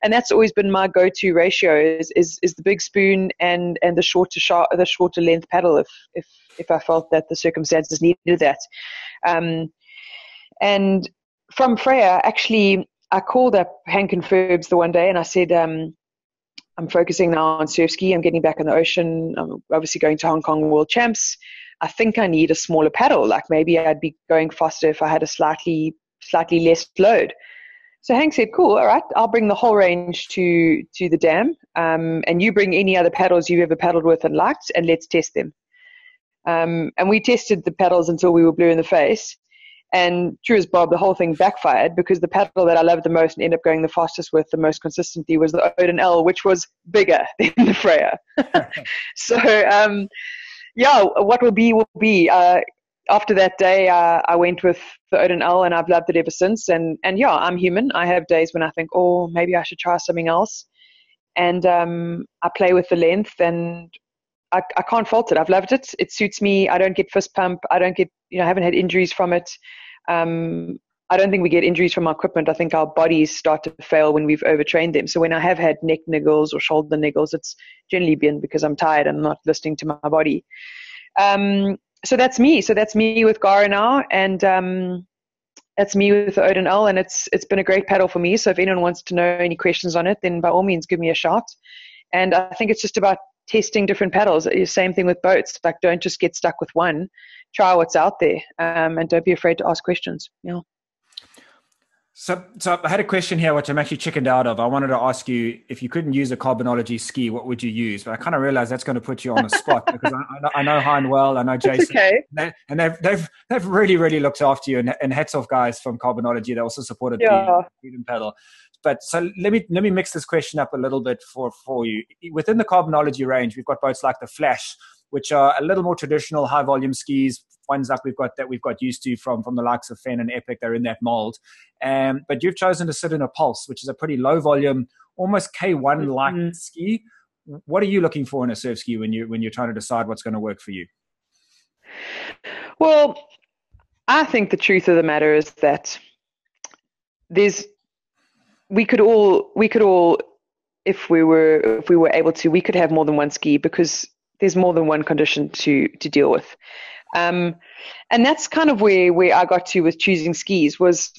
And that's always been my go-to ratio is is, is the big spoon and, and the shorter short, the shorter length paddle if if if I felt that the circumstances needed that, um, and from Freya, actually, I called up Hank and Ferbs the one day and I said, um, I'm focusing now on surf ski. I'm getting back in the ocean. I'm obviously going to Hong Kong World Champs. I think I need a smaller paddle. Like maybe I'd be going faster if I had a slightly, slightly less load. So Hank said, cool, all right, I'll bring the whole range to, to the dam. Um, and you bring any other paddles you've ever paddled with and liked, and let's test them. Um, and we tested the paddles until we were blue in the face. And true as Bob, the whole thing backfired, because the paddle that I loved the most and ended up going the fastest with the most consistently was the Odin L, which was bigger than the Freya. So, um, yeah, what will be will be. Uh, after that day, uh, I went with the Odin L, and I've loved it ever since. And, and yeah, I'm human. I have days when I think, oh, maybe I should try something else. And um, I play with the length, and I, I can't fault it. I've loved it. It suits me. I don't get fist pump. I don't get, you know, I haven't had injuries from it. Um, I don't think we get injuries from our equipment. I think our bodies start to fail when we've overtrained them. So when I have had neck niggles or shoulder niggles, it's generally been because I'm tired and not listening to my body. Um, so that's me. So that's me with Gara now, and um, that's me with the Odin L, and it's it's been a great paddle for me. So if anyone wants to know any questions on it, then by all means give me a shout. And I think it's just about testing different paddles. Same thing with boats. Like, don't just get stuck with one. Try what's out there, um, and don't be afraid to ask questions. Yeah. So, so I had a question here, which I'm actually chickened out of. I wanted to ask you, if you couldn't use a Carbonology ski, what would you use? But I kind of realized that's going to put you on the spot, because I, I, know, I know Hein well, I know Jason, okay. and, they, and they've they've they've really really looked after you. And, and hats off, guys from Carbonology. They also supported yeah. the Freedom Paddle. But so let me let me mix this question up a little bit for, for you. Within the Carbonology range, we've got boats like the Flash, which are a little more traditional high volume skis, ones like we've got that we've got used to from, from the likes of Fenn and Epic. They're in that mold. Um, but you've chosen to sit in a Pulse, which is a pretty low volume, almost K one like mm-hmm. ski. What are you looking for in a surf ski when you when you're trying to decide what's going to work for you? Well, I think the truth of the matter is that there's we could all we could all if we were if we were able to, we could have more than one ski, because there's more than one condition to to deal with. Um, and that's kind of where, where I got to with choosing skis was,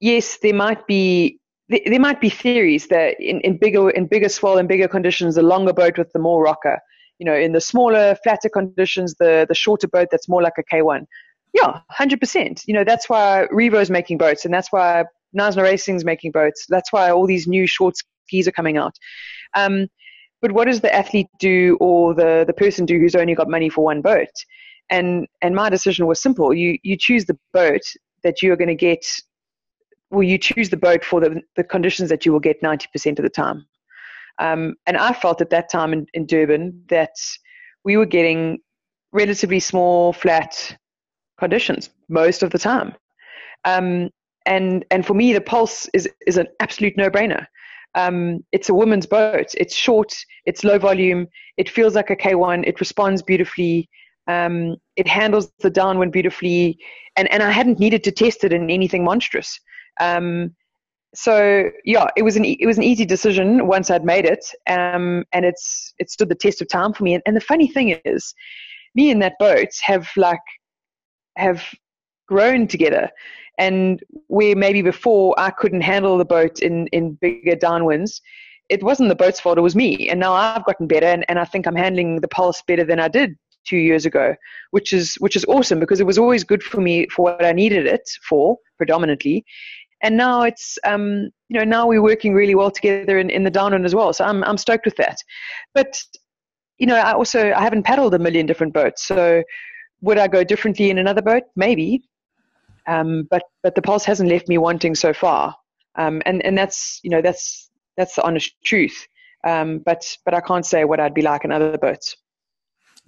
yes, there might be there, there might be theories that in, in bigger in bigger swell and bigger conditions, the longer boat with the more rocker. You know, in the smaller, flatter conditions, the the shorter boat that's more like a K one. Yeah, one hundred percent. You know, that's why Revo's making boats, and that's why Nasna Racing's making boats. That's why all these new short skis are coming out. Um, but what does the athlete do, or the, the person do, who's only got money for one boat? And and my decision was simple. You you choose the boat that you are going to get, well, you choose the boat for the, the conditions that you will get ninety percent of the time. Um, and I felt at that time in, in Durban that we were getting relatively small, flat conditions most of the time. Um, and and for me, the Pulse is, is an absolute no-brainer. Um, it's a woman's boat. It's short. It's low volume. It feels like a K one. It responds beautifully. Um, it handles the downwind beautifully, and, and I hadn't needed to test it in anything monstrous. Um, so yeah, it was an e- it was an easy decision once I'd made it, um, and it's it stood the test of time for me. And, and the funny thing is, me and that boat have like have grown together, and where maybe before I couldn't handle the boat in in bigger downwinds, it wasn't the boat's fault; it was me. And now I've gotten better, and, and I think I'm handling the Pulse better than I did two years ago, which is which is awesome, because it was always good for me for what I needed it for predominantly. And now it's um you know now we're working really well together in, in the downwind as well, so I'm I'm stoked with that. But you know I also I haven't paddled a million different boats, so would I go differently in another boat? Maybe, um but but the Pulse hasn't left me wanting so far, um and and that's you know that's that's the honest truth, um but but I can't say what I'd be like in other boats.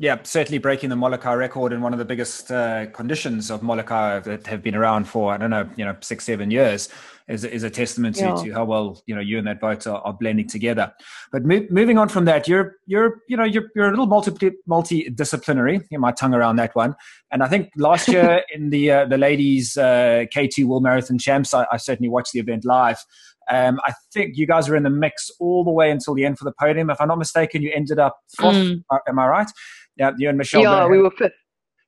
Yeah, certainly breaking the Molokai record in one of the biggest uh, conditions of Molokai that have been around for, I don't know, you know, six, seven years is, is a testament to, yeah. to how well, you know, you and that boat are, are blending together. But mo- moving on from that, you're, you're, you know, you're, you're a little multi multidisciplinary, get my tongue around that one. And I think last year in the, uh, the ladies uh, K two World Marathon Champs, I, I certainly watched the event live. Um, I think you guys were in the mix all the way until the end for the podium. If I'm not mistaken, you ended up fourth. Mm. Am I right? Yeah, you and Michelle. Yeah, we were fifth.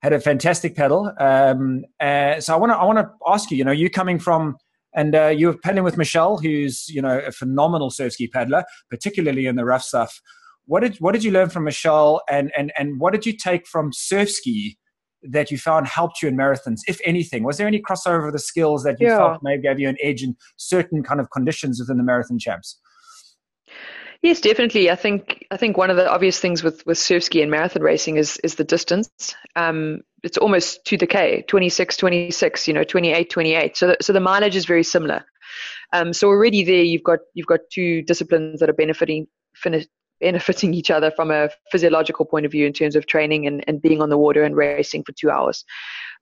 Had a fantastic paddle. Um, uh, so I want to I want to ask you. You know, you coming from And uh, you were paddling with Michelle, who's, you know, a phenomenal surf ski paddler, particularly in the rough stuff. What did what did you learn from Michelle, and and and what did you take from surf ski that you found helped you in marathons, if anything? Was there any crossover of the skills that you yeah. felt maybe gave you an edge in certain kind of conditions within the marathon champs? Yes, definitely. I think I think one of the obvious things with, with surf ski and marathon racing is is the distance. Um, it's almost to the K, twenty-six, twenty-six, you know, twenty-eight, twenty-eight. So the, so the mileage is very similar. Um, so already there you've got you've got two disciplines that are benefiting finish, benefiting each other from a physiological point of view in terms of training and, and being on the water and racing for two hours.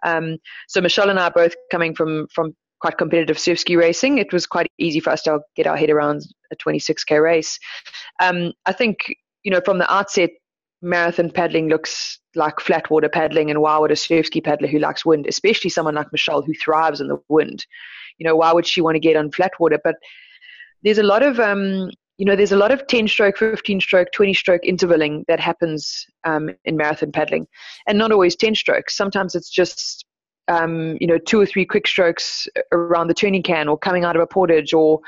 Um, so Michelle and I are both coming from from quite competitive surf ski racing. It was quite easy for us to get our head around a twenty-six K race. Um, I think, you know, from the outset, marathon paddling looks like flat water paddling, and why would a surf ski paddler who likes wind, especially someone like Michelle who thrives in the wind, you know, why would she want to get on flat water? But there's a lot of, um, you know, there's a lot of ten stroke, fifteen stroke, twenty stroke intervalling that happens um, in marathon paddling, and not always ten strokes. Sometimes it's just Um, you know, two or three quick strokes around the turning can, or coming out of a portage, or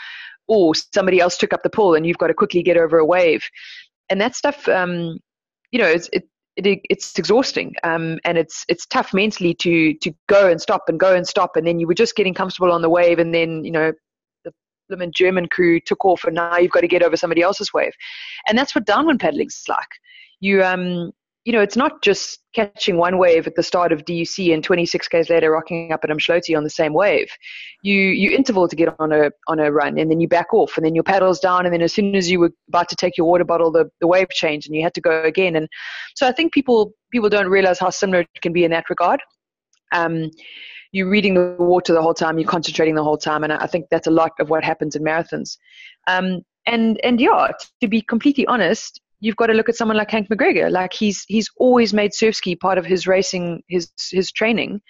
or somebody else took up the pull and you've got to quickly get over a wave. And that stuff, um, you know, it's it, it it's exhausting, um, and it's it's tough mentally to to go and stop and go and stop, and then you were just getting comfortable on the wave, and then, you know, the blooming German crew took off, and now you've got to get over somebody else's wave. And that's what downwind paddling's like. You um. You know, it's not just catching one wave at the start of D U C and twenty-six Ks later rocking up at Umshloti on the same wave. You you interval to get on a on a run, and then you back off, and then your paddle's down, and then as soon as you were about to take your water bottle, the, the wave changed and you had to go again. And so I think people people don't realize how similar it can be in that regard. Um, you're reading the water the whole time, you're concentrating the whole time, and I think that's a lot of what happens in marathons. Um, and and yeah, to be completely honest, you've got to look at someone like Hank McGregor. Like he's he's always made surf ski part of his racing, his his training,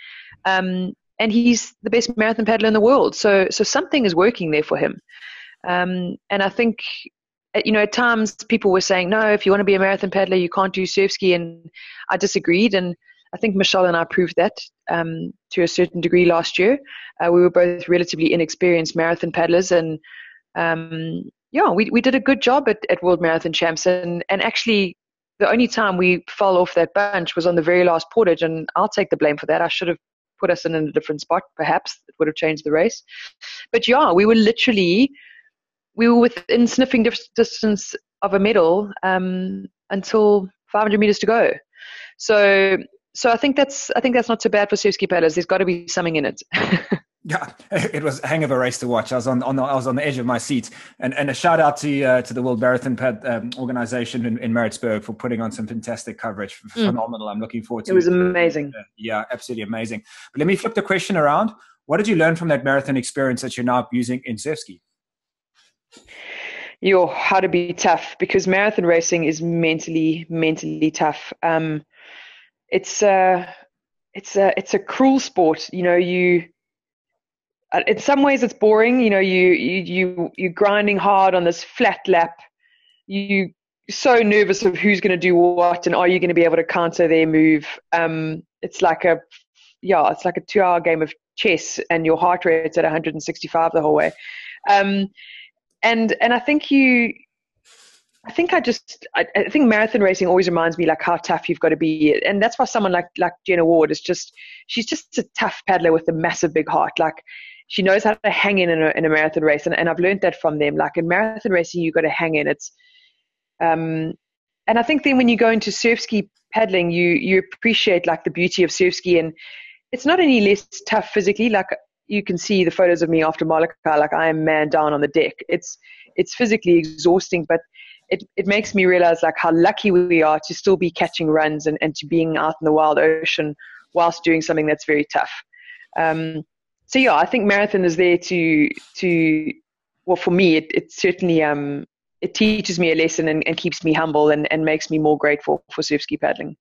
um, and he's the best marathon paddler in the world. So so something is working there for him, um, and I think, you know, at times people were saying, no, if you want to be a marathon paddler, you can't do surf ski, and I disagreed, and I think Michelle and I proved that um, to a certain degree last year. Uh, we were both relatively inexperienced marathon paddlers, and um, yeah, we we did a good job at, at World Marathon Champs, and, and actually the only time we fell off that bunch was on the very last portage, and I'll take the blame for that. I should have put us in a different spot, perhaps. It would have changed the race. But yeah, we were literally, we were within sniffing distance of a medal um, until five hundred meters to go. So so I think that's I think that's not so bad for surf ski paddlers. There's got to be something in it. Yeah, it was a hang of a race to watch. I was on, on the, I was on the edge of my seat, and and a shout out to uh, to the World Marathon Pad, um, organization in, in Maritzburg for putting on some fantastic coverage. Mm. Phenomenal. I'm looking forward to it. It was amazing. Uh, yeah, absolutely amazing. But let me flip the question around. What did you learn from that marathon experience that you're now using in surf ski? Yo, how to be tough, because marathon racing is mentally mentally tough. Um, it's uh it's a it's a cruel sport. You know, you. In some ways it's boring, you know, you, you, you, you're grinding hard on this flat lap. You're so nervous of who's going to do what, and are you going to be able to counter their move? Um, it's like a, yeah, it's like a two hour game of chess, and your heart rate's at one hundred sixty-five the whole way. Um, and, and I think you, I think I just, I, I think marathon racing always reminds me like how tough you've got to be. And that's why someone like, like Jenna Ward is just, she's just a tough paddler with a massive big heart. Like, she knows how to hang in in a, in a marathon race, and, and I've learned that from them. Like in marathon racing, you've got to hang in. It's, um, and I think then when you go into surf ski paddling, you you appreciate like the beauty of surf ski, and it's not any less tough physically. Like you can see the photos of me after Molokai, like I am man down on the deck. It's it's physically exhausting, but it it makes me realize like how lucky we are to still be catching runs and and to being out in the wild ocean whilst doing something that's very tough. Um, So yeah, I think marathon is there to to well for me it, it certainly um it teaches me a lesson and, and keeps me humble and, and makes me more grateful for surf ski paddling.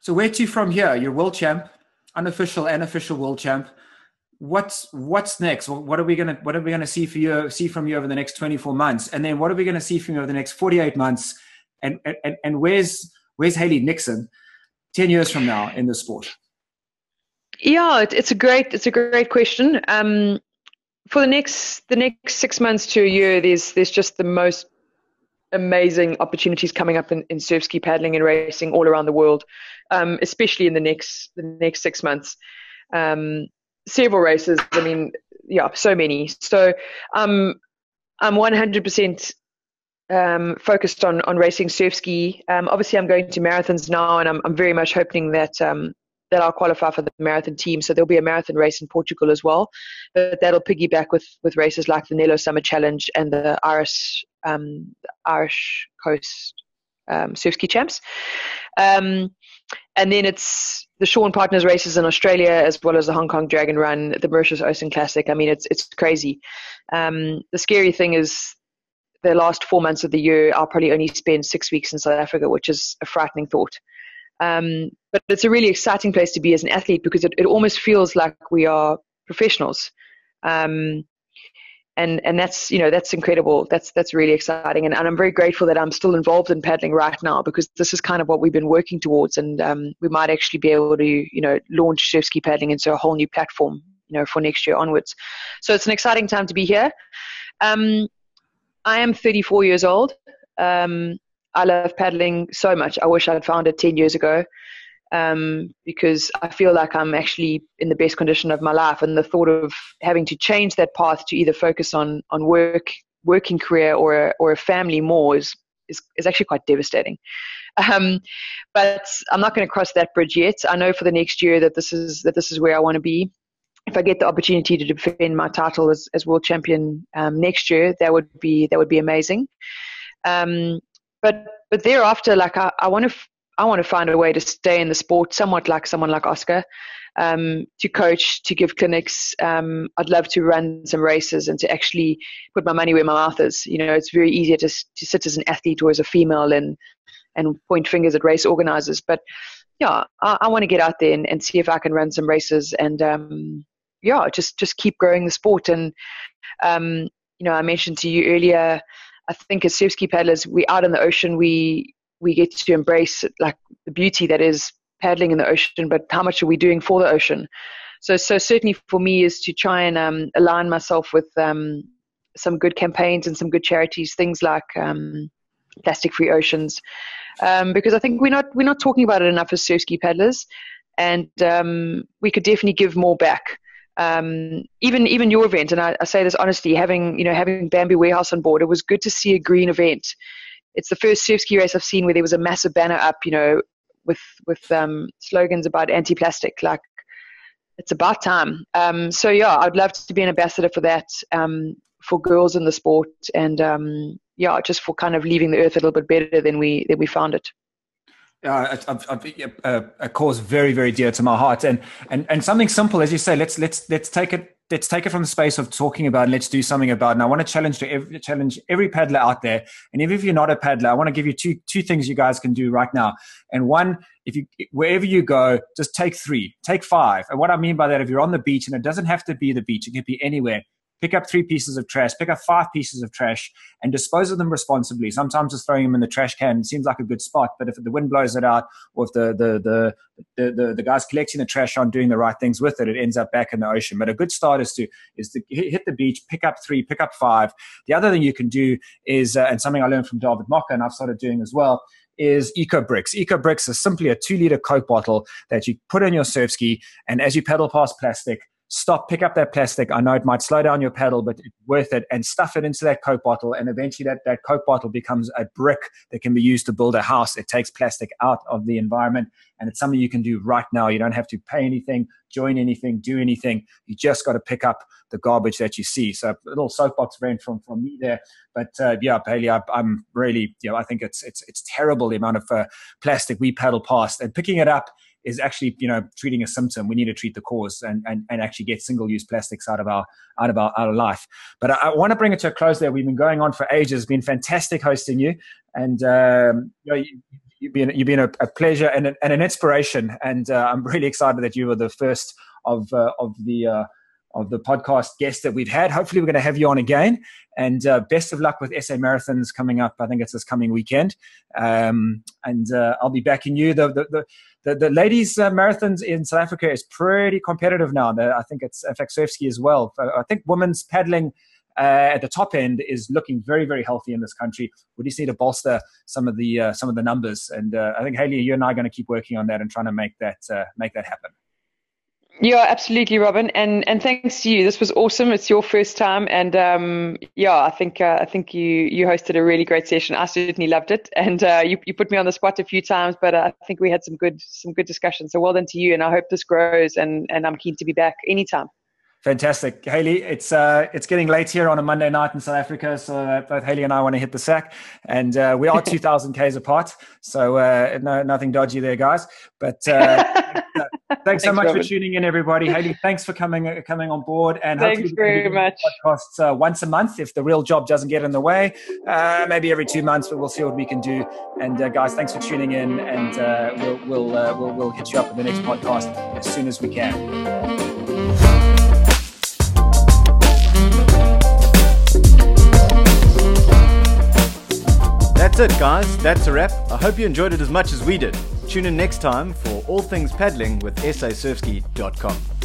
So where to from here? You're world champ, unofficial and official world champ. What's what's next? What are we gonna what are we gonna see for you see from you over the next twenty-four months? And then what are we gonna see from you over the next forty-eight months? And and and where's where's Hayley Nixon ten years from now in the sport? Yeah, it, it's a great it's a great question. Um, for the next the next six months to a year, there's there's just the most amazing opportunities coming up in, in surf ski paddling and racing all around the world, um, especially in the next the next six months. Um, several races. I mean, yeah, so many. So um, I'm one hundred percent um, focused on on racing surf ski. Um, obviously, I'm going to marathons now, and I'm I'm very much hoping that. Um, that I'll qualify for the marathon team. So there'll be a marathon race in Portugal as well, but that'll piggyback with, with races like the Nello Summer Challenge and the Irish, um, Irish Coast um, Surf Ski Champs. Um, and then it's the Shawn partners races in Australia, as well as the Hong Kong Dragon Run, the Mauritius Ocean Classic. I mean, it's, it's crazy. Um, the scary thing is the last four months of the year, I'll probably only spend six weeks in South Africa, which is a frightening thought. Um, but it's a really exciting place to be as an athlete, because it, it almost feels like we are professionals. Um, and, and that's, you know, that's incredible. That's, that's really exciting. And, and I'm very grateful that I'm still involved in paddling right now, because this is kind of what we've been working towards. And, um, we might actually be able to, you know, launch surf ski paddling into a whole new platform, you know, for next year onwards. So it's an exciting time to be here. Um, I am thirty-four years old. Um, I love paddling so much. I wish I had found it ten years ago, um, because I feel like I'm actually in the best condition of my life. And the thought of having to change that path to either focus on, on work, working career, or a, or a family more is, is, is actually quite devastating. Um, but I'm not going to cross that bridge yet. I know for the next year that this is, that this is where I want to be. If I get the opportunity to defend my title as, as world champion um, next year, that would be, that would be amazing. Um, But but thereafter, like I, I want to f- I want to find a way to stay in the sport, somewhat like someone like Oscar, um, to coach, to give clinics. Um, I'd love to run some races and to actually put my money where my mouth is. You know, it's very easy to to sit as an athlete or as a female and and point fingers at race organizers. But yeah, I, I want to get out there and, and see if I can run some races and um, yeah, just just keep growing the sport. And um, you know, I mentioned to you earlier, I think as surf ski paddlers, we out in the ocean, we we get to embrace like the beauty that is paddling in the ocean, but how much are we doing for the ocean? So so certainly for me is to try and um, align myself with um, some good campaigns and some good charities, things like um, Plastic Free Oceans, um, because I think we're not we're not talking about it enough as surf ski paddlers, and um, we could definitely give more back. Um, even even your event, and I, I say this honestly, having you know having Bamboo Warehouse on board, it was good to see a green event. It's the first surf ski race I've seen where there was a massive banner up, you know, with with um, slogans about anti-plastic. Like, it's about time. Um, so yeah, I'd love to be an ambassador for that, um, for girls in the sport, and um, yeah, just for kind of leaving the earth a little bit better than we than we found it. Uh, I've, I've, uh, a cause very, very dear to my heart, and and and something simple, as you say. Let's let's let's take it. Let's take it from the space of talking about, and let's do something about. And I want to challenge to every, challenge every paddler out there. And even if you're not a paddler, I want to give you two two things you guys can do right now. And one, if you wherever you go, just take three, take five. And what I mean by that, if you're on the beach, and it doesn't have to be the beach, it could be anywhere. Pick up three pieces of trash, pick up five pieces of trash, and dispose of them responsibly. Sometimes just throwing them in the trash can seems like a good spot, but if the wind blows it out, or if the the the the, the, the guys collecting the trash aren't doing the right things with it, it ends up back in the ocean. But a good start is to is to hit the beach, pick up three, pick up five. The other thing you can do is, uh, and something I learned from David Mocker and I've started doing as well, is Eco Bricks. Eco Bricks is simply a two-liter Coke bottle that you put in your surf ski, and as you paddle past plastic, stop, pick up that plastic. I know it might slow down your paddle, but it's worth it, and stuff it into that Coke bottle. And eventually that, that Coke bottle becomes a brick that can be used to build a house. It takes plastic out of the environment, and it's something you can do right now. You don't have to pay anything, join anything, do anything. You just got to pick up the garbage that you see. So a little soapbox rant from, from me there. But uh, yeah, Hayley, I, I'm really, you know, I think it's, it's, it's terrible the amount of uh, plastic we paddle past, and picking it up is actually, you know, treating a symptom. We need to treat the cause, and and, and actually get single-use plastics out of our out of our out of life. But I, I want to bring it to a close there. We've been going on for ages. It's been fantastic hosting you, and um, you know, you, you've been you've been a, a pleasure and, a, and an inspiration. And uh, I'm really excited that you were the first of uh, of the. Uh, of the podcast guest that we've had. Hopefully we're going to have you on again, and uh, best of luck with S A Marathons coming up. I think it's this coming weekend. Um, and uh, I'll be backing you. The, the, the, the, the ladies' uh, marathons in South Africa is pretty competitive now. The, I think it's Sasurfski as well. I think women's paddling Uh, at the top end is looking very, very healthy in this country. We just need to bolster some of the uh, some of the numbers, and uh, I think Hayley, you and I are going to keep working on that and trying to make that uh, make that happen. Yeah, absolutely, Robin, and and thanks to you. This was awesome. It's your first time, and um, yeah, I think uh, I think you you hosted a really great session. I certainly loved it, and uh, you you put me on the spot a few times, but uh, I think we had some good some good discussions. So well done to you, and I hope this grows, and and I'm keen to be back anytime. Fantastic. Hayley, it's uh, it's getting late here on a Monday night in South Africa, so uh, both Hayley and I want to hit the sack. And uh, we are two thousand Ks apart, so uh, no, nothing dodgy there, guys. But uh, thanks, uh, thanks so much, Robin, for tuning in, everybody. Hayley, thanks for coming uh, coming on board. And thanks very much. Podcasts uh, once a month if the real job doesn't get in the way. Uh, maybe every two months, but we'll see what we can do. And uh, guys, thanks for tuning in, and uh, we'll, we'll, uh, we'll, we'll hit you up with the next podcast as soon as we can. That's it, guys. That's a wrap. I hope you enjoyed it as much as we did. Tune in next time for all things paddling with S A surfski dot com.